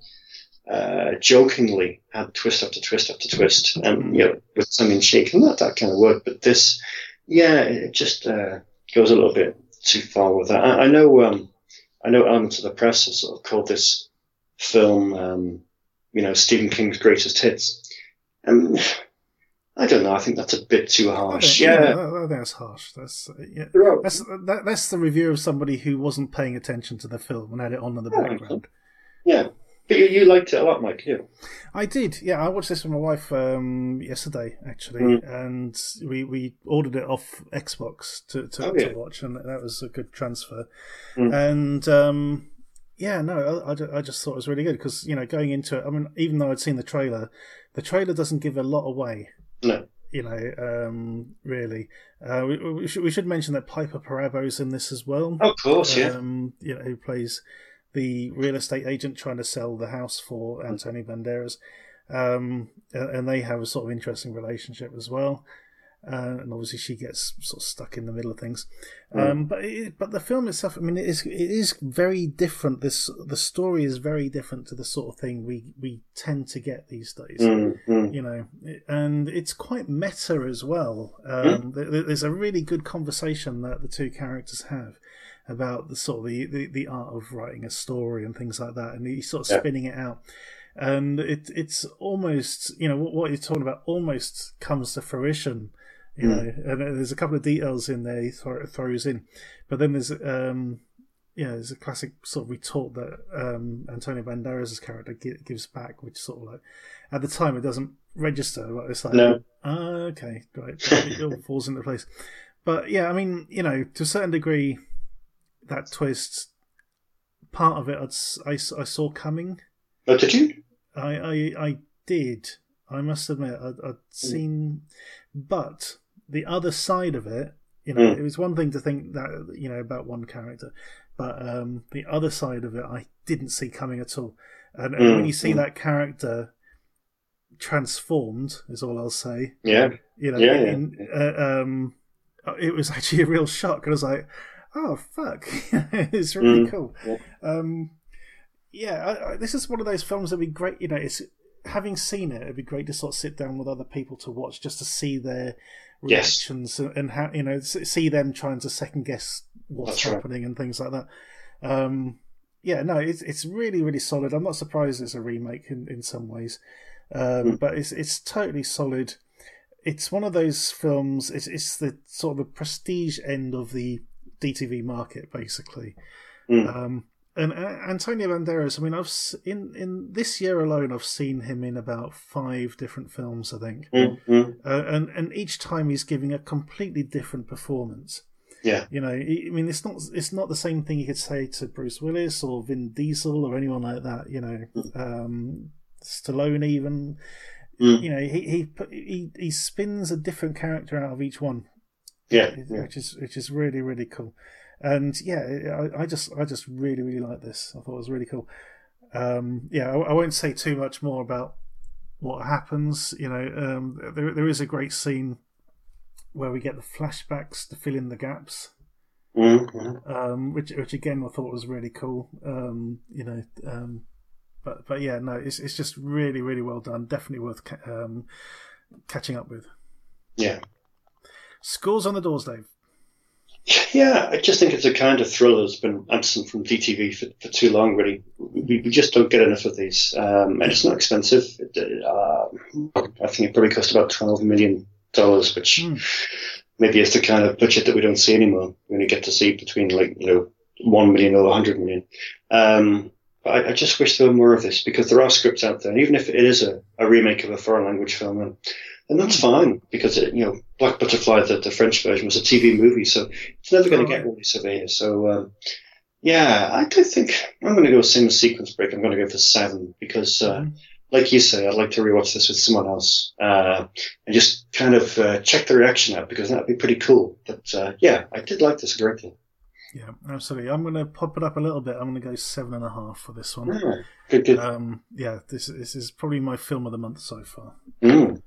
uh, jokingly had twist after twist after twist, and mm. you know, with some in cheek, and not that kind of work. But this, yeah, it just uh, goes a little bit too far with that. I, I know, um, I know, elements of the press have sort of called this film, um, you know, Stephen King's greatest hits. Um, I don't know. I think that's a bit too harsh. I think, yeah, yeah that, that's harsh. That's yeah. that's that, that's the review of somebody who wasn't paying attention to the film and had it on in the yeah, background. Yeah, but you, you liked it a lot, Mike. Yeah, I did. Yeah, I watched this with my wife um, yesterday actually, mm. and we, we ordered it off Xbox to to, oh, yeah. to watch, and that was a good transfer. Mm. And um, yeah, no, I, I just thought it was really good because you know going into it, I mean, even though I'd seen the trailer. The trailer doesn't give a lot away. No. You know, um, really. Uh, we, we, should, we should mention that Piper Perabo's in this as well. Oh, of course, yeah. Um, you know, who plays the real estate agent trying to sell the house for Antonio Banderas. Um, and they have a sort of interesting relationship as well. Uh, and obviously she gets sort of stuck in the middle of things. Mm. Um, but it, but the film itself, I mean, it is it is very different. This the story is very different to the sort of thing we, we tend to get these days, mm. you know. And it's quite meta as well. Um, mm. there, there's a really good conversation that the two characters have about the sort of the, the, the art of writing a story and things like that. And he's sort of yeah. spinning it out. And it it's almost, you know, what you're talking about almost comes to fruition. You know, mm. and there's a couple of details in there he th- throws in, but then there's um, yeah, there's a classic sort of retort that um, Antonio Banderas' character gi- gives back, which sort of like at the time it doesn't register. Like it's like, no. oh, okay, right, it all falls into place. But yeah, I mean, you know, to a certain degree, that twist part of it I'd, I, I saw coming. Oh, did you? I I, I did. I must admit, I, I'd seen, mm. but. The other side of it, you know, mm. it was one thing to think that, you know, about one character, but um, the other side of it I didn't see coming at all. And, and mm. when you see mm. that character transformed, is all I'll say. Yeah. You know, yeah, in, yeah. Uh, um, it was actually a real shock. I was like, oh, fuck. It's really mm. cool. Yeah, um, yeah I, I, this is one of those films that would be great, you know, it's having seen it, it'd be great to sort of sit down with other people to watch just to see their reactions yes. and how you know see them trying to second guess what's That's happening right. and things like that. Um, yeah, no, it's it's really really solid. I'm not surprised it's a remake in, in some ways, um, mm. but it's it's totally solid. It's one of those films. It's it's the sort of the prestige end of the D T V market basically. Mm. Um, And Antonio Banderas, I mean, I've in in this year alone, I've seen him in about five different films, I think, mm-hmm. uh, and and each time he's giving a completely different performance. Yeah, you know, I mean, it's not it's not the same thing you could say to Bruce Willis or Vin Diesel or anyone like that. You know, mm. um, Stallone even. Mm. You know, he he, he he spins a different character out of each one. Yeah, yeah. which is which is really really cool. And yeah, I, I just I just really really like this. I thought it was really cool. Um, yeah, I, I won't say too much more about what happens. You know, um, there there is a great scene where we get the flashbacks to fill in the gaps, mm-hmm. um, which which again I thought was really cool. Um, you know, um, but but yeah, no, it's it's just really really well done. Definitely worth ca- um, catching up with. Yeah. Scores on the doors, Dave. Yeah, I just think it's a kind of thriller that's been absent from D T V for, for too long, really. We, we just don't get enough of these. Um, and it's not expensive. It, uh, I think it probably cost about twelve million pounds dollars, which mm. maybe is the kind of budget that we don't see anymore. We only get to see between, like, you know, one million or a hundred million. Um, but I, I just wish there were more of this, because there are scripts out there, and even if it is a, a remake of a foreign language film, and, and that's fine, because it, you know, Black Butterfly, the, the French version, was a T V movie, so it's never going to get released over here. So um, yeah, I don't think I'm going to go same Sequence Break. I'm going to go for seven, because uh, like you say, I'd like to rewatch this with someone else uh, and just kind of uh, check the reaction out, because that'd be pretty cool. But uh, yeah, I did like this greatly. Yeah, absolutely. I'm going to pop it up a little bit. I'm going to go seven and a half for this one. Yeah, good, good. Um, yeah, this, this is probably my film of the month so far. Mm.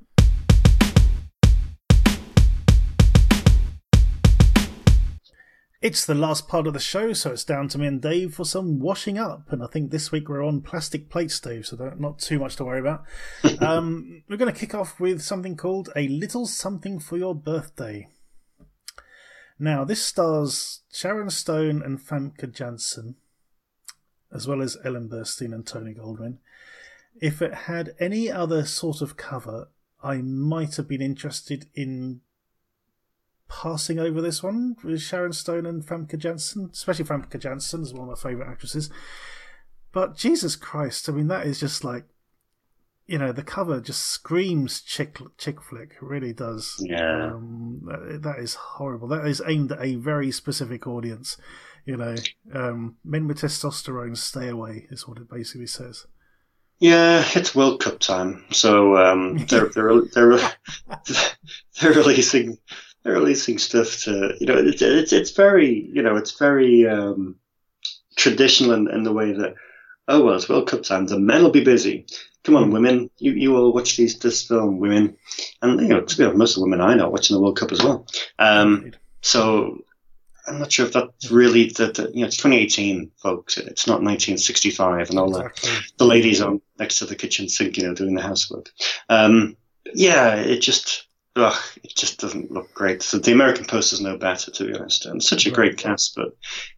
It's the last part of the show, so it's down to me and Dave for some washing up. And I think this week we're on plastic plates, Dave, so not too much to worry about. um, we're going to kick off with something called A Little Something for Your Birthday. Now, this stars Sharon Stone and Famke Janssen, as well as Ellen Burstyn and Tony Goldwyn. If it had any other sort of cover, I might have been interested in passing over this one with Sharon Stone and Famke Janssen, especially Famke Janssen is one of my favourite actresses. But Jesus Christ, I mean, that is just like, you know, the cover just screams chick chick flick, it really does. Yeah, um, that, that is horrible. That is aimed at a very specific audience. You know, um, men with testosterone, stay away, is what it basically says. Yeah, it's World Cup time, so um, they're they're they're they're releasing. They're releasing stuff to, you know, it's it's, it's very, you know, it's very um, traditional in, in the way that, oh, well, it's World Cup time, the men will be busy. Come on, women, you, you all watch these this film, women. And, you know, to be honest, most of the women I know are watching the World Cup as well. Um, so I'm not sure if that's really, the, the you know, it's twenty eighteen, folks. It's not nineteen sixty-five and all that. Exactly. The ladies on next to the kitchen sink, you know, doing the housework. Um, yeah, it just... Ugh, it just doesn't look great. So the American Post is no better, to be honest. And such a great cast, but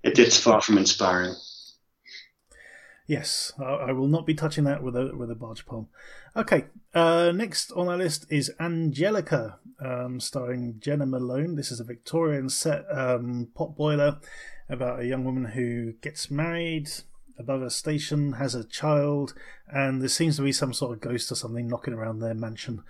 it, it's far from inspiring. Yes, I will not be touching that with a with a barge pole. Okay, uh, next on our list is Angelica, um, starring Jenna Malone. This is a Victorian set um, potboiler about a young woman who gets married above her station, has a child, and there seems to be some sort of ghost or something knocking around their mansion.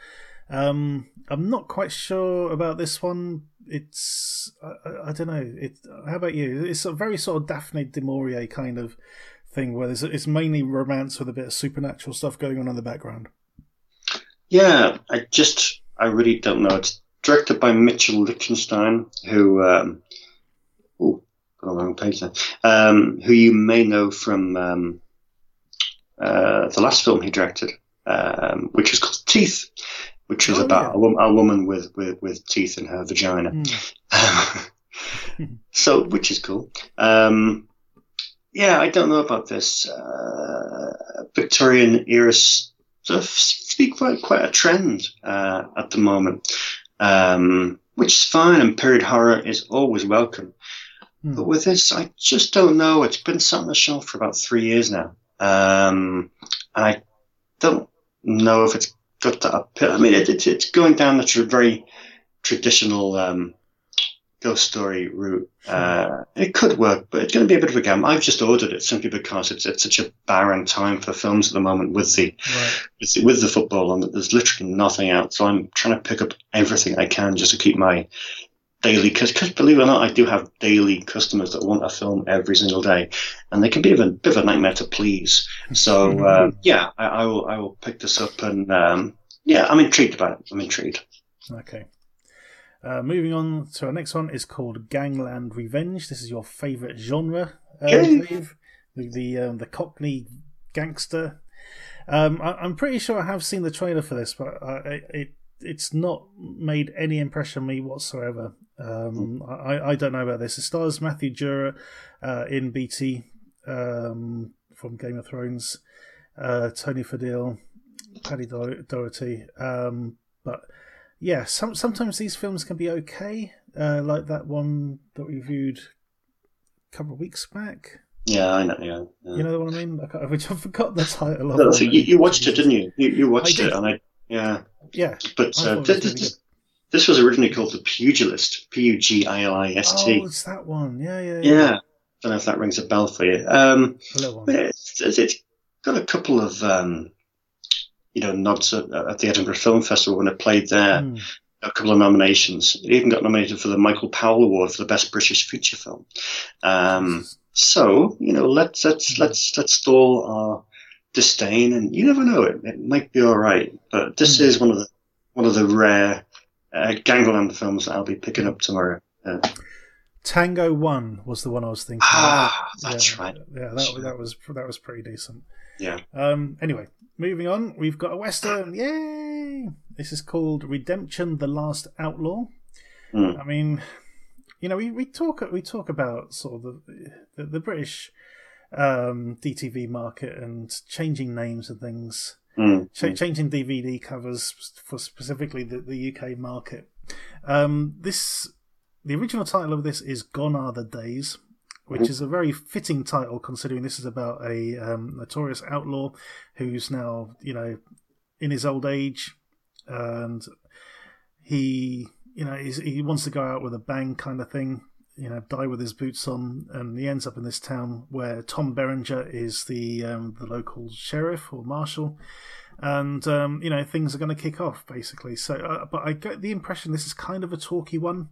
Um, I'm not quite sure about this one. It's I, I don't know. It. How about you? It's a very sort of Daphne du Maurier kind of thing, where there's, it's mainly romance with a bit of supernatural stuff going on in the background. Yeah, I just I really don't know. It's directed by Mitchell Lichtenstein, who um, oh, got a long page there. Um, who you may know from um, uh, the last film he directed, um, which is called Teeth. Which was oh, about yeah. a, woman, a woman with, with, with teeth in her vagina, mm. so which is cool. Um, yeah, I don't know about this uh, Victorian era stuff. Seems to be quite quite a trend uh, at the moment, um, which is fine. And period horror is always welcome, mm. but with this, I just don't know. It's been sat on the shelf for about three years now, um, and I don't know if it's. Got that up. I mean, it, it, it's going down the tra- very traditional um, ghost story route. Uh, it could work, but it's going to be a bit of a gamble. I've just ordered it simply because it's, it's such a barren time for films at the moment with the right. with, the, with the football on that. There's literally nothing out, so I'm trying to pick up everything I can just to keep my daily. Because believe it or not, I do have daily customers that want a film every single day, and they can be a bit of a nightmare to please. So uh, yeah, I, I will. I will pick this up, and um, yeah, I'm intrigued about it. I'm intrigued. Okay. Uh, moving on to our next one is called Gangland Revenge. This is your favourite genre, uh, yeah. the the, um, the Cockney gangster. Um, I, I'm pretty sure I have seen the trailer for this, but I, it it's not made any impression on me whatsoever. Um, I, I don't know about this. It stars Matthew Durer uh, in Beatty um, from Game of Thrones, uh, Tony Fadil, Paddy Do- Doherty. Um, but yeah, some, sometimes these films can be okay, uh, like that one that we viewed a couple of weeks back. Yeah, I know. Yeah, yeah. You know what I mean? I which I forgot the title. No, so you, you watched it, didn't you? You, you watched it, and I yeah yeah. But uh, this, This was originally called The Pugilist, P U G I L I S T. Oh, it's that one. Yeah, yeah, yeah. Yeah. I don't know if that rings a bell for you. Um, a little one. But it's, it's got a couple of, um, you know, nods at, at the Edinburgh Film Festival when it played there. Mm. A couple of nominations. It even got nominated for the Michael Powell Award for the Best British Feature Film. Um, so, you know, let's let's mm. let's let's stall our disdain, and you never know, it it might be all right. But this mm. is one of the one of the rare uh, Gangland films that I'll be picking up tomorrow. Uh, Tango One was the one I was thinking. Ah, of. that's yeah, right. Yeah, that sure. that was that was pretty decent. Yeah. Um. Anyway, moving on, we've got a western. Yay! This is called Redemption: The Last Outlaw. Mm. I mean, you know, we, we talk we talk about sort of the the, the British um, D T V market and changing names and things, mm. Ch- changing D V D covers for specifically the, the U K market. Um, this the original title of this is Gone Are the Days, which is a very fitting title considering this is about a um, notorious outlaw who's now, you know, in his old age. And he, you know, he's, he wants to go out with a bang kind of thing, you know, die with his boots on. And he ends up in this town where Tom Berenger is the um, the local sheriff or marshal. And, um, you know, things are going to kick off, basically. So, uh, but I get the impression this is kind of a talky one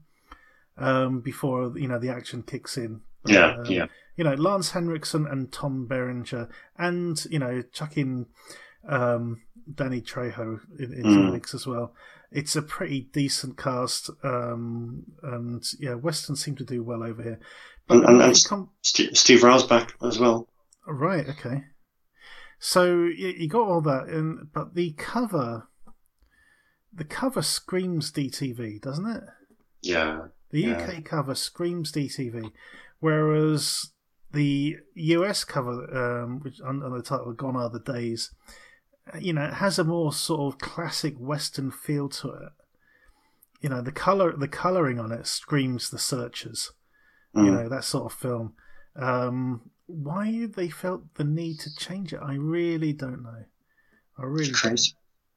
um, before, you know, the action kicks in. Yeah, um, yeah. You know, Lance Henriksen and Tom Berenger and, you know, chuck in... Um, Danny Trejo in, in mm. the mix as well. It's a pretty decent cast, um, and yeah, Western seem to do well over here. But and, and, and com- St- Steve Rausbach as well. Right. Okay. So you, you got all that, and but the cover, the cover screams D T V, doesn't it? Yeah. The yeah. U K cover screams D T V, whereas the U S cover, um, which under the title "Gone Are the Days," you know, it has a more sort of classic Western feel to it. You know, the color, the coloring on it screams The Searchers. Mm. You know, that sort of film. Um, why they felt the need to change it, I really don't know. I really it's crazy.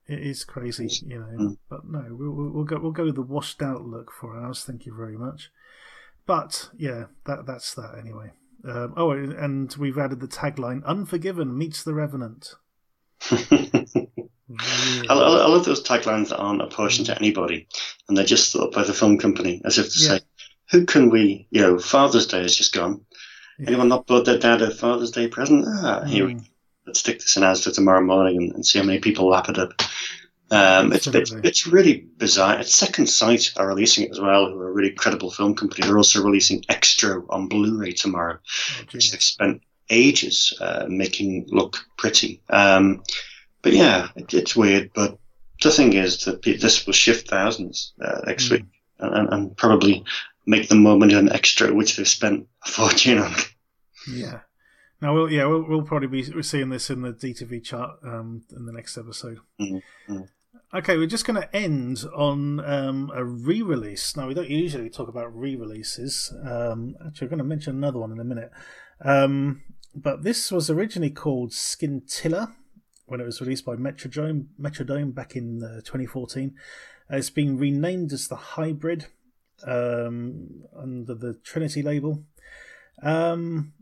Don't. It is crazy, crazy. You know. Mm. But no, we'll, we'll go. We'll go with the washed out look for ours. Thank you very much. But yeah, that that's that anyway. Um, oh, and we've added the tagline: "Unforgiven meets The Revenant." Yeah. I, I love those taglines that aren't a portion to anybody, and they're just thought by the film company, as if to yeah. say, "Who can we?" You know, Father's Day is just gone. Yeah. Anyone not bought their dad a Father's Day present? Ah, mm. Here we go. Let's stick this in as for tomorrow morning and, and see how many people lap it up. Um, it's, it's it's really bizarre. It's Second Sight are releasing it as well, who are a really credible film company. They're also releasing Extra on Blu-ray tomorrow, oh, which they've spent ages uh, making look pretty. Um, but yeah, it, it's weird. But the thing is that this will shift thousands uh, next mm. week and, and probably make them more money on Extra, which they've spent a fortune on. Yeah. Now, we'll, yeah, we'll, we'll probably be seeing this in the D T V chart um, in the next episode. Mm-hmm. Okay, we're just going to end on um, a re-release. Now, we don't usually talk about re-releases. Um, actually, I'm going to mention another one in a minute. Um, but this was originally called Scintilla when it was released by Metrodome, Metrodome back in uh, twenty fourteen. Uh, it's been renamed as The Hybrid um, under the Trinity label. Um,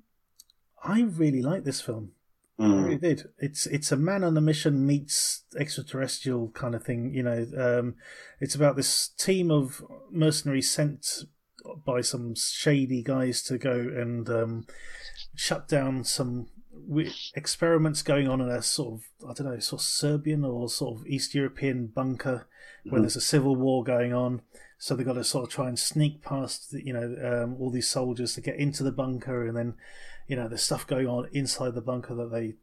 I really like this film. Mm. I really did. It's it's a man on a mission meets extraterrestrial kind of thing, you know. Um, it's about this team of mercenaries sent by some shady guys to go and um, shut down some w- experiments going on in a sort of, I don't know, sort of Serbian or sort of East European bunker mm-hmm. where there's a civil war going on. So they've got to sort of try and sneak past, you know, um, all these soldiers to get into the bunker, and then, you know, there's stuff going on inside the bunker that they.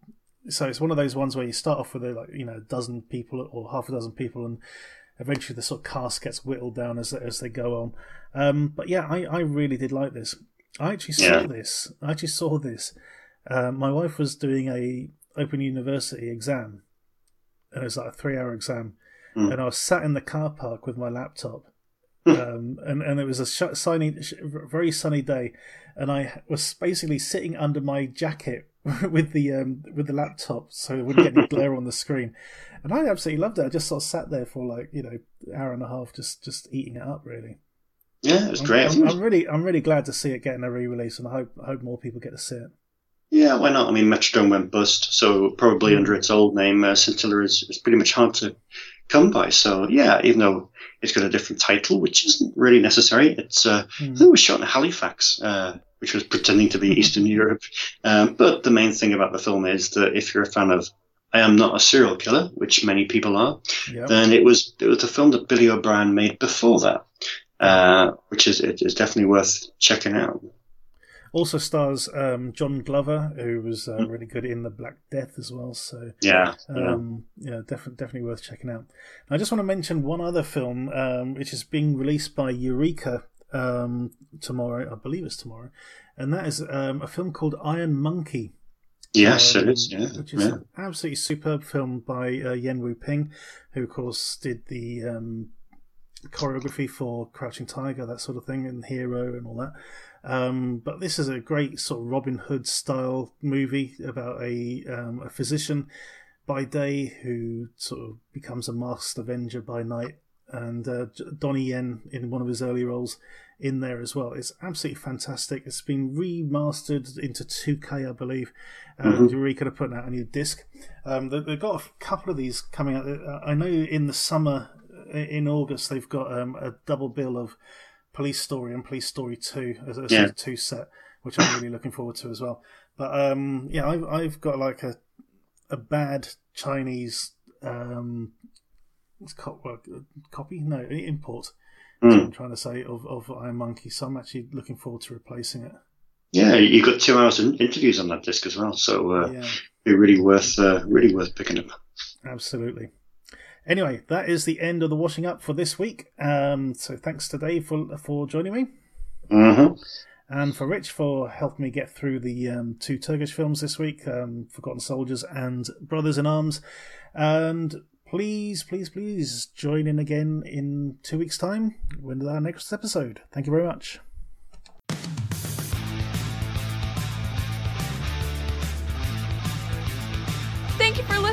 So it's one of those ones where you start off with, a, like, you know, a dozen people or half a dozen people, and eventually the sort of cast gets whittled down as as they go on. Um, but yeah, I, I really did like this. I actually saw yeah. this. I actually saw this. Uh, my wife was doing a Open University exam, and it was like a three hour exam, mm. and I was sat in the car park with my laptop. Um, and, and it was a sh- sunny, sh- very sunny day, and I was basically sitting under my jacket with the um, with the laptop, so it wouldn't get any glare on the screen. And I absolutely loved it. I just sort of sat there for like you know an hour and a half, just just eating it up, really. Yeah, it was I'm, great. I'm, I'm really I'm really glad to see it getting a re-release, and I hope I hope more people get to see it. Yeah, why not? I mean, Metrodome went bust, so probably mm. under its old name, uh, Scintilla is, is pretty much hard to come by. So, yeah, even though it's got a different title, which isn't really necessary, it's uh, mm. I think it was shot in Halifax, uh, which was pretending to be Eastern Europe. Um, but the main thing about the film is that if you're a fan of I Am Not a Serial Killer, which many people are, yep. then it was it was a film that Billy O'Brien made before that, uh, which is it is definitely worth checking out. Also stars um, John Glover, who was uh, really good in The Black Death as well. So yeah, um, yeah, yeah def- definitely worth checking out. I just want to mention one other film, um, which is being released by Eureka um, tomorrow. I believe it's tomorrow, and that is um, a film called Iron Monkey. Yes, um, it is. Yeah, which is yeah. an absolutely superb film by uh, Yen Wu Ping, who of course did the um, choreography for Crouching Tiger, that sort of thing, and Hero, and all that. Um, but this is a great sort of Robin Hood style movie about a um, a physician by day who sort of becomes a masked avenger by night, and uh, Donnie Yen in one of his early roles in there as well. It's absolutely fantastic. It's been remastered into two K, I believe. Mm-hmm. Uh, Eureka are putting out a new disc. Um, they've got a couple of these coming out. I know in the summer, in August, they've got um, a double bill of Police Story and Police Story two as a yeah. two set, which I'm really looking forward to as well. But um, yeah, I've, I've got like a a bad Chinese um, co- uh, copy, no import. Mm. I'm trying to say of of Iron Monkey, so I'm actually looking forward to replacing it. Yeah, you've got two hours of interviews on that disc as well, so uh, yeah. It'd be really worth uh, really worth picking up. Absolutely. Anyway, that is the end of the washing up for this week. Um, so thanks to Dave for, for joining me. Mm-hmm. And for Rich for helping me get through the um, two Turkish films this week, um, Forgotten Soldiers and Brothers in Arms. And please, please, please join in again in two weeks' time when our next episode. Thank you very much. Thank you for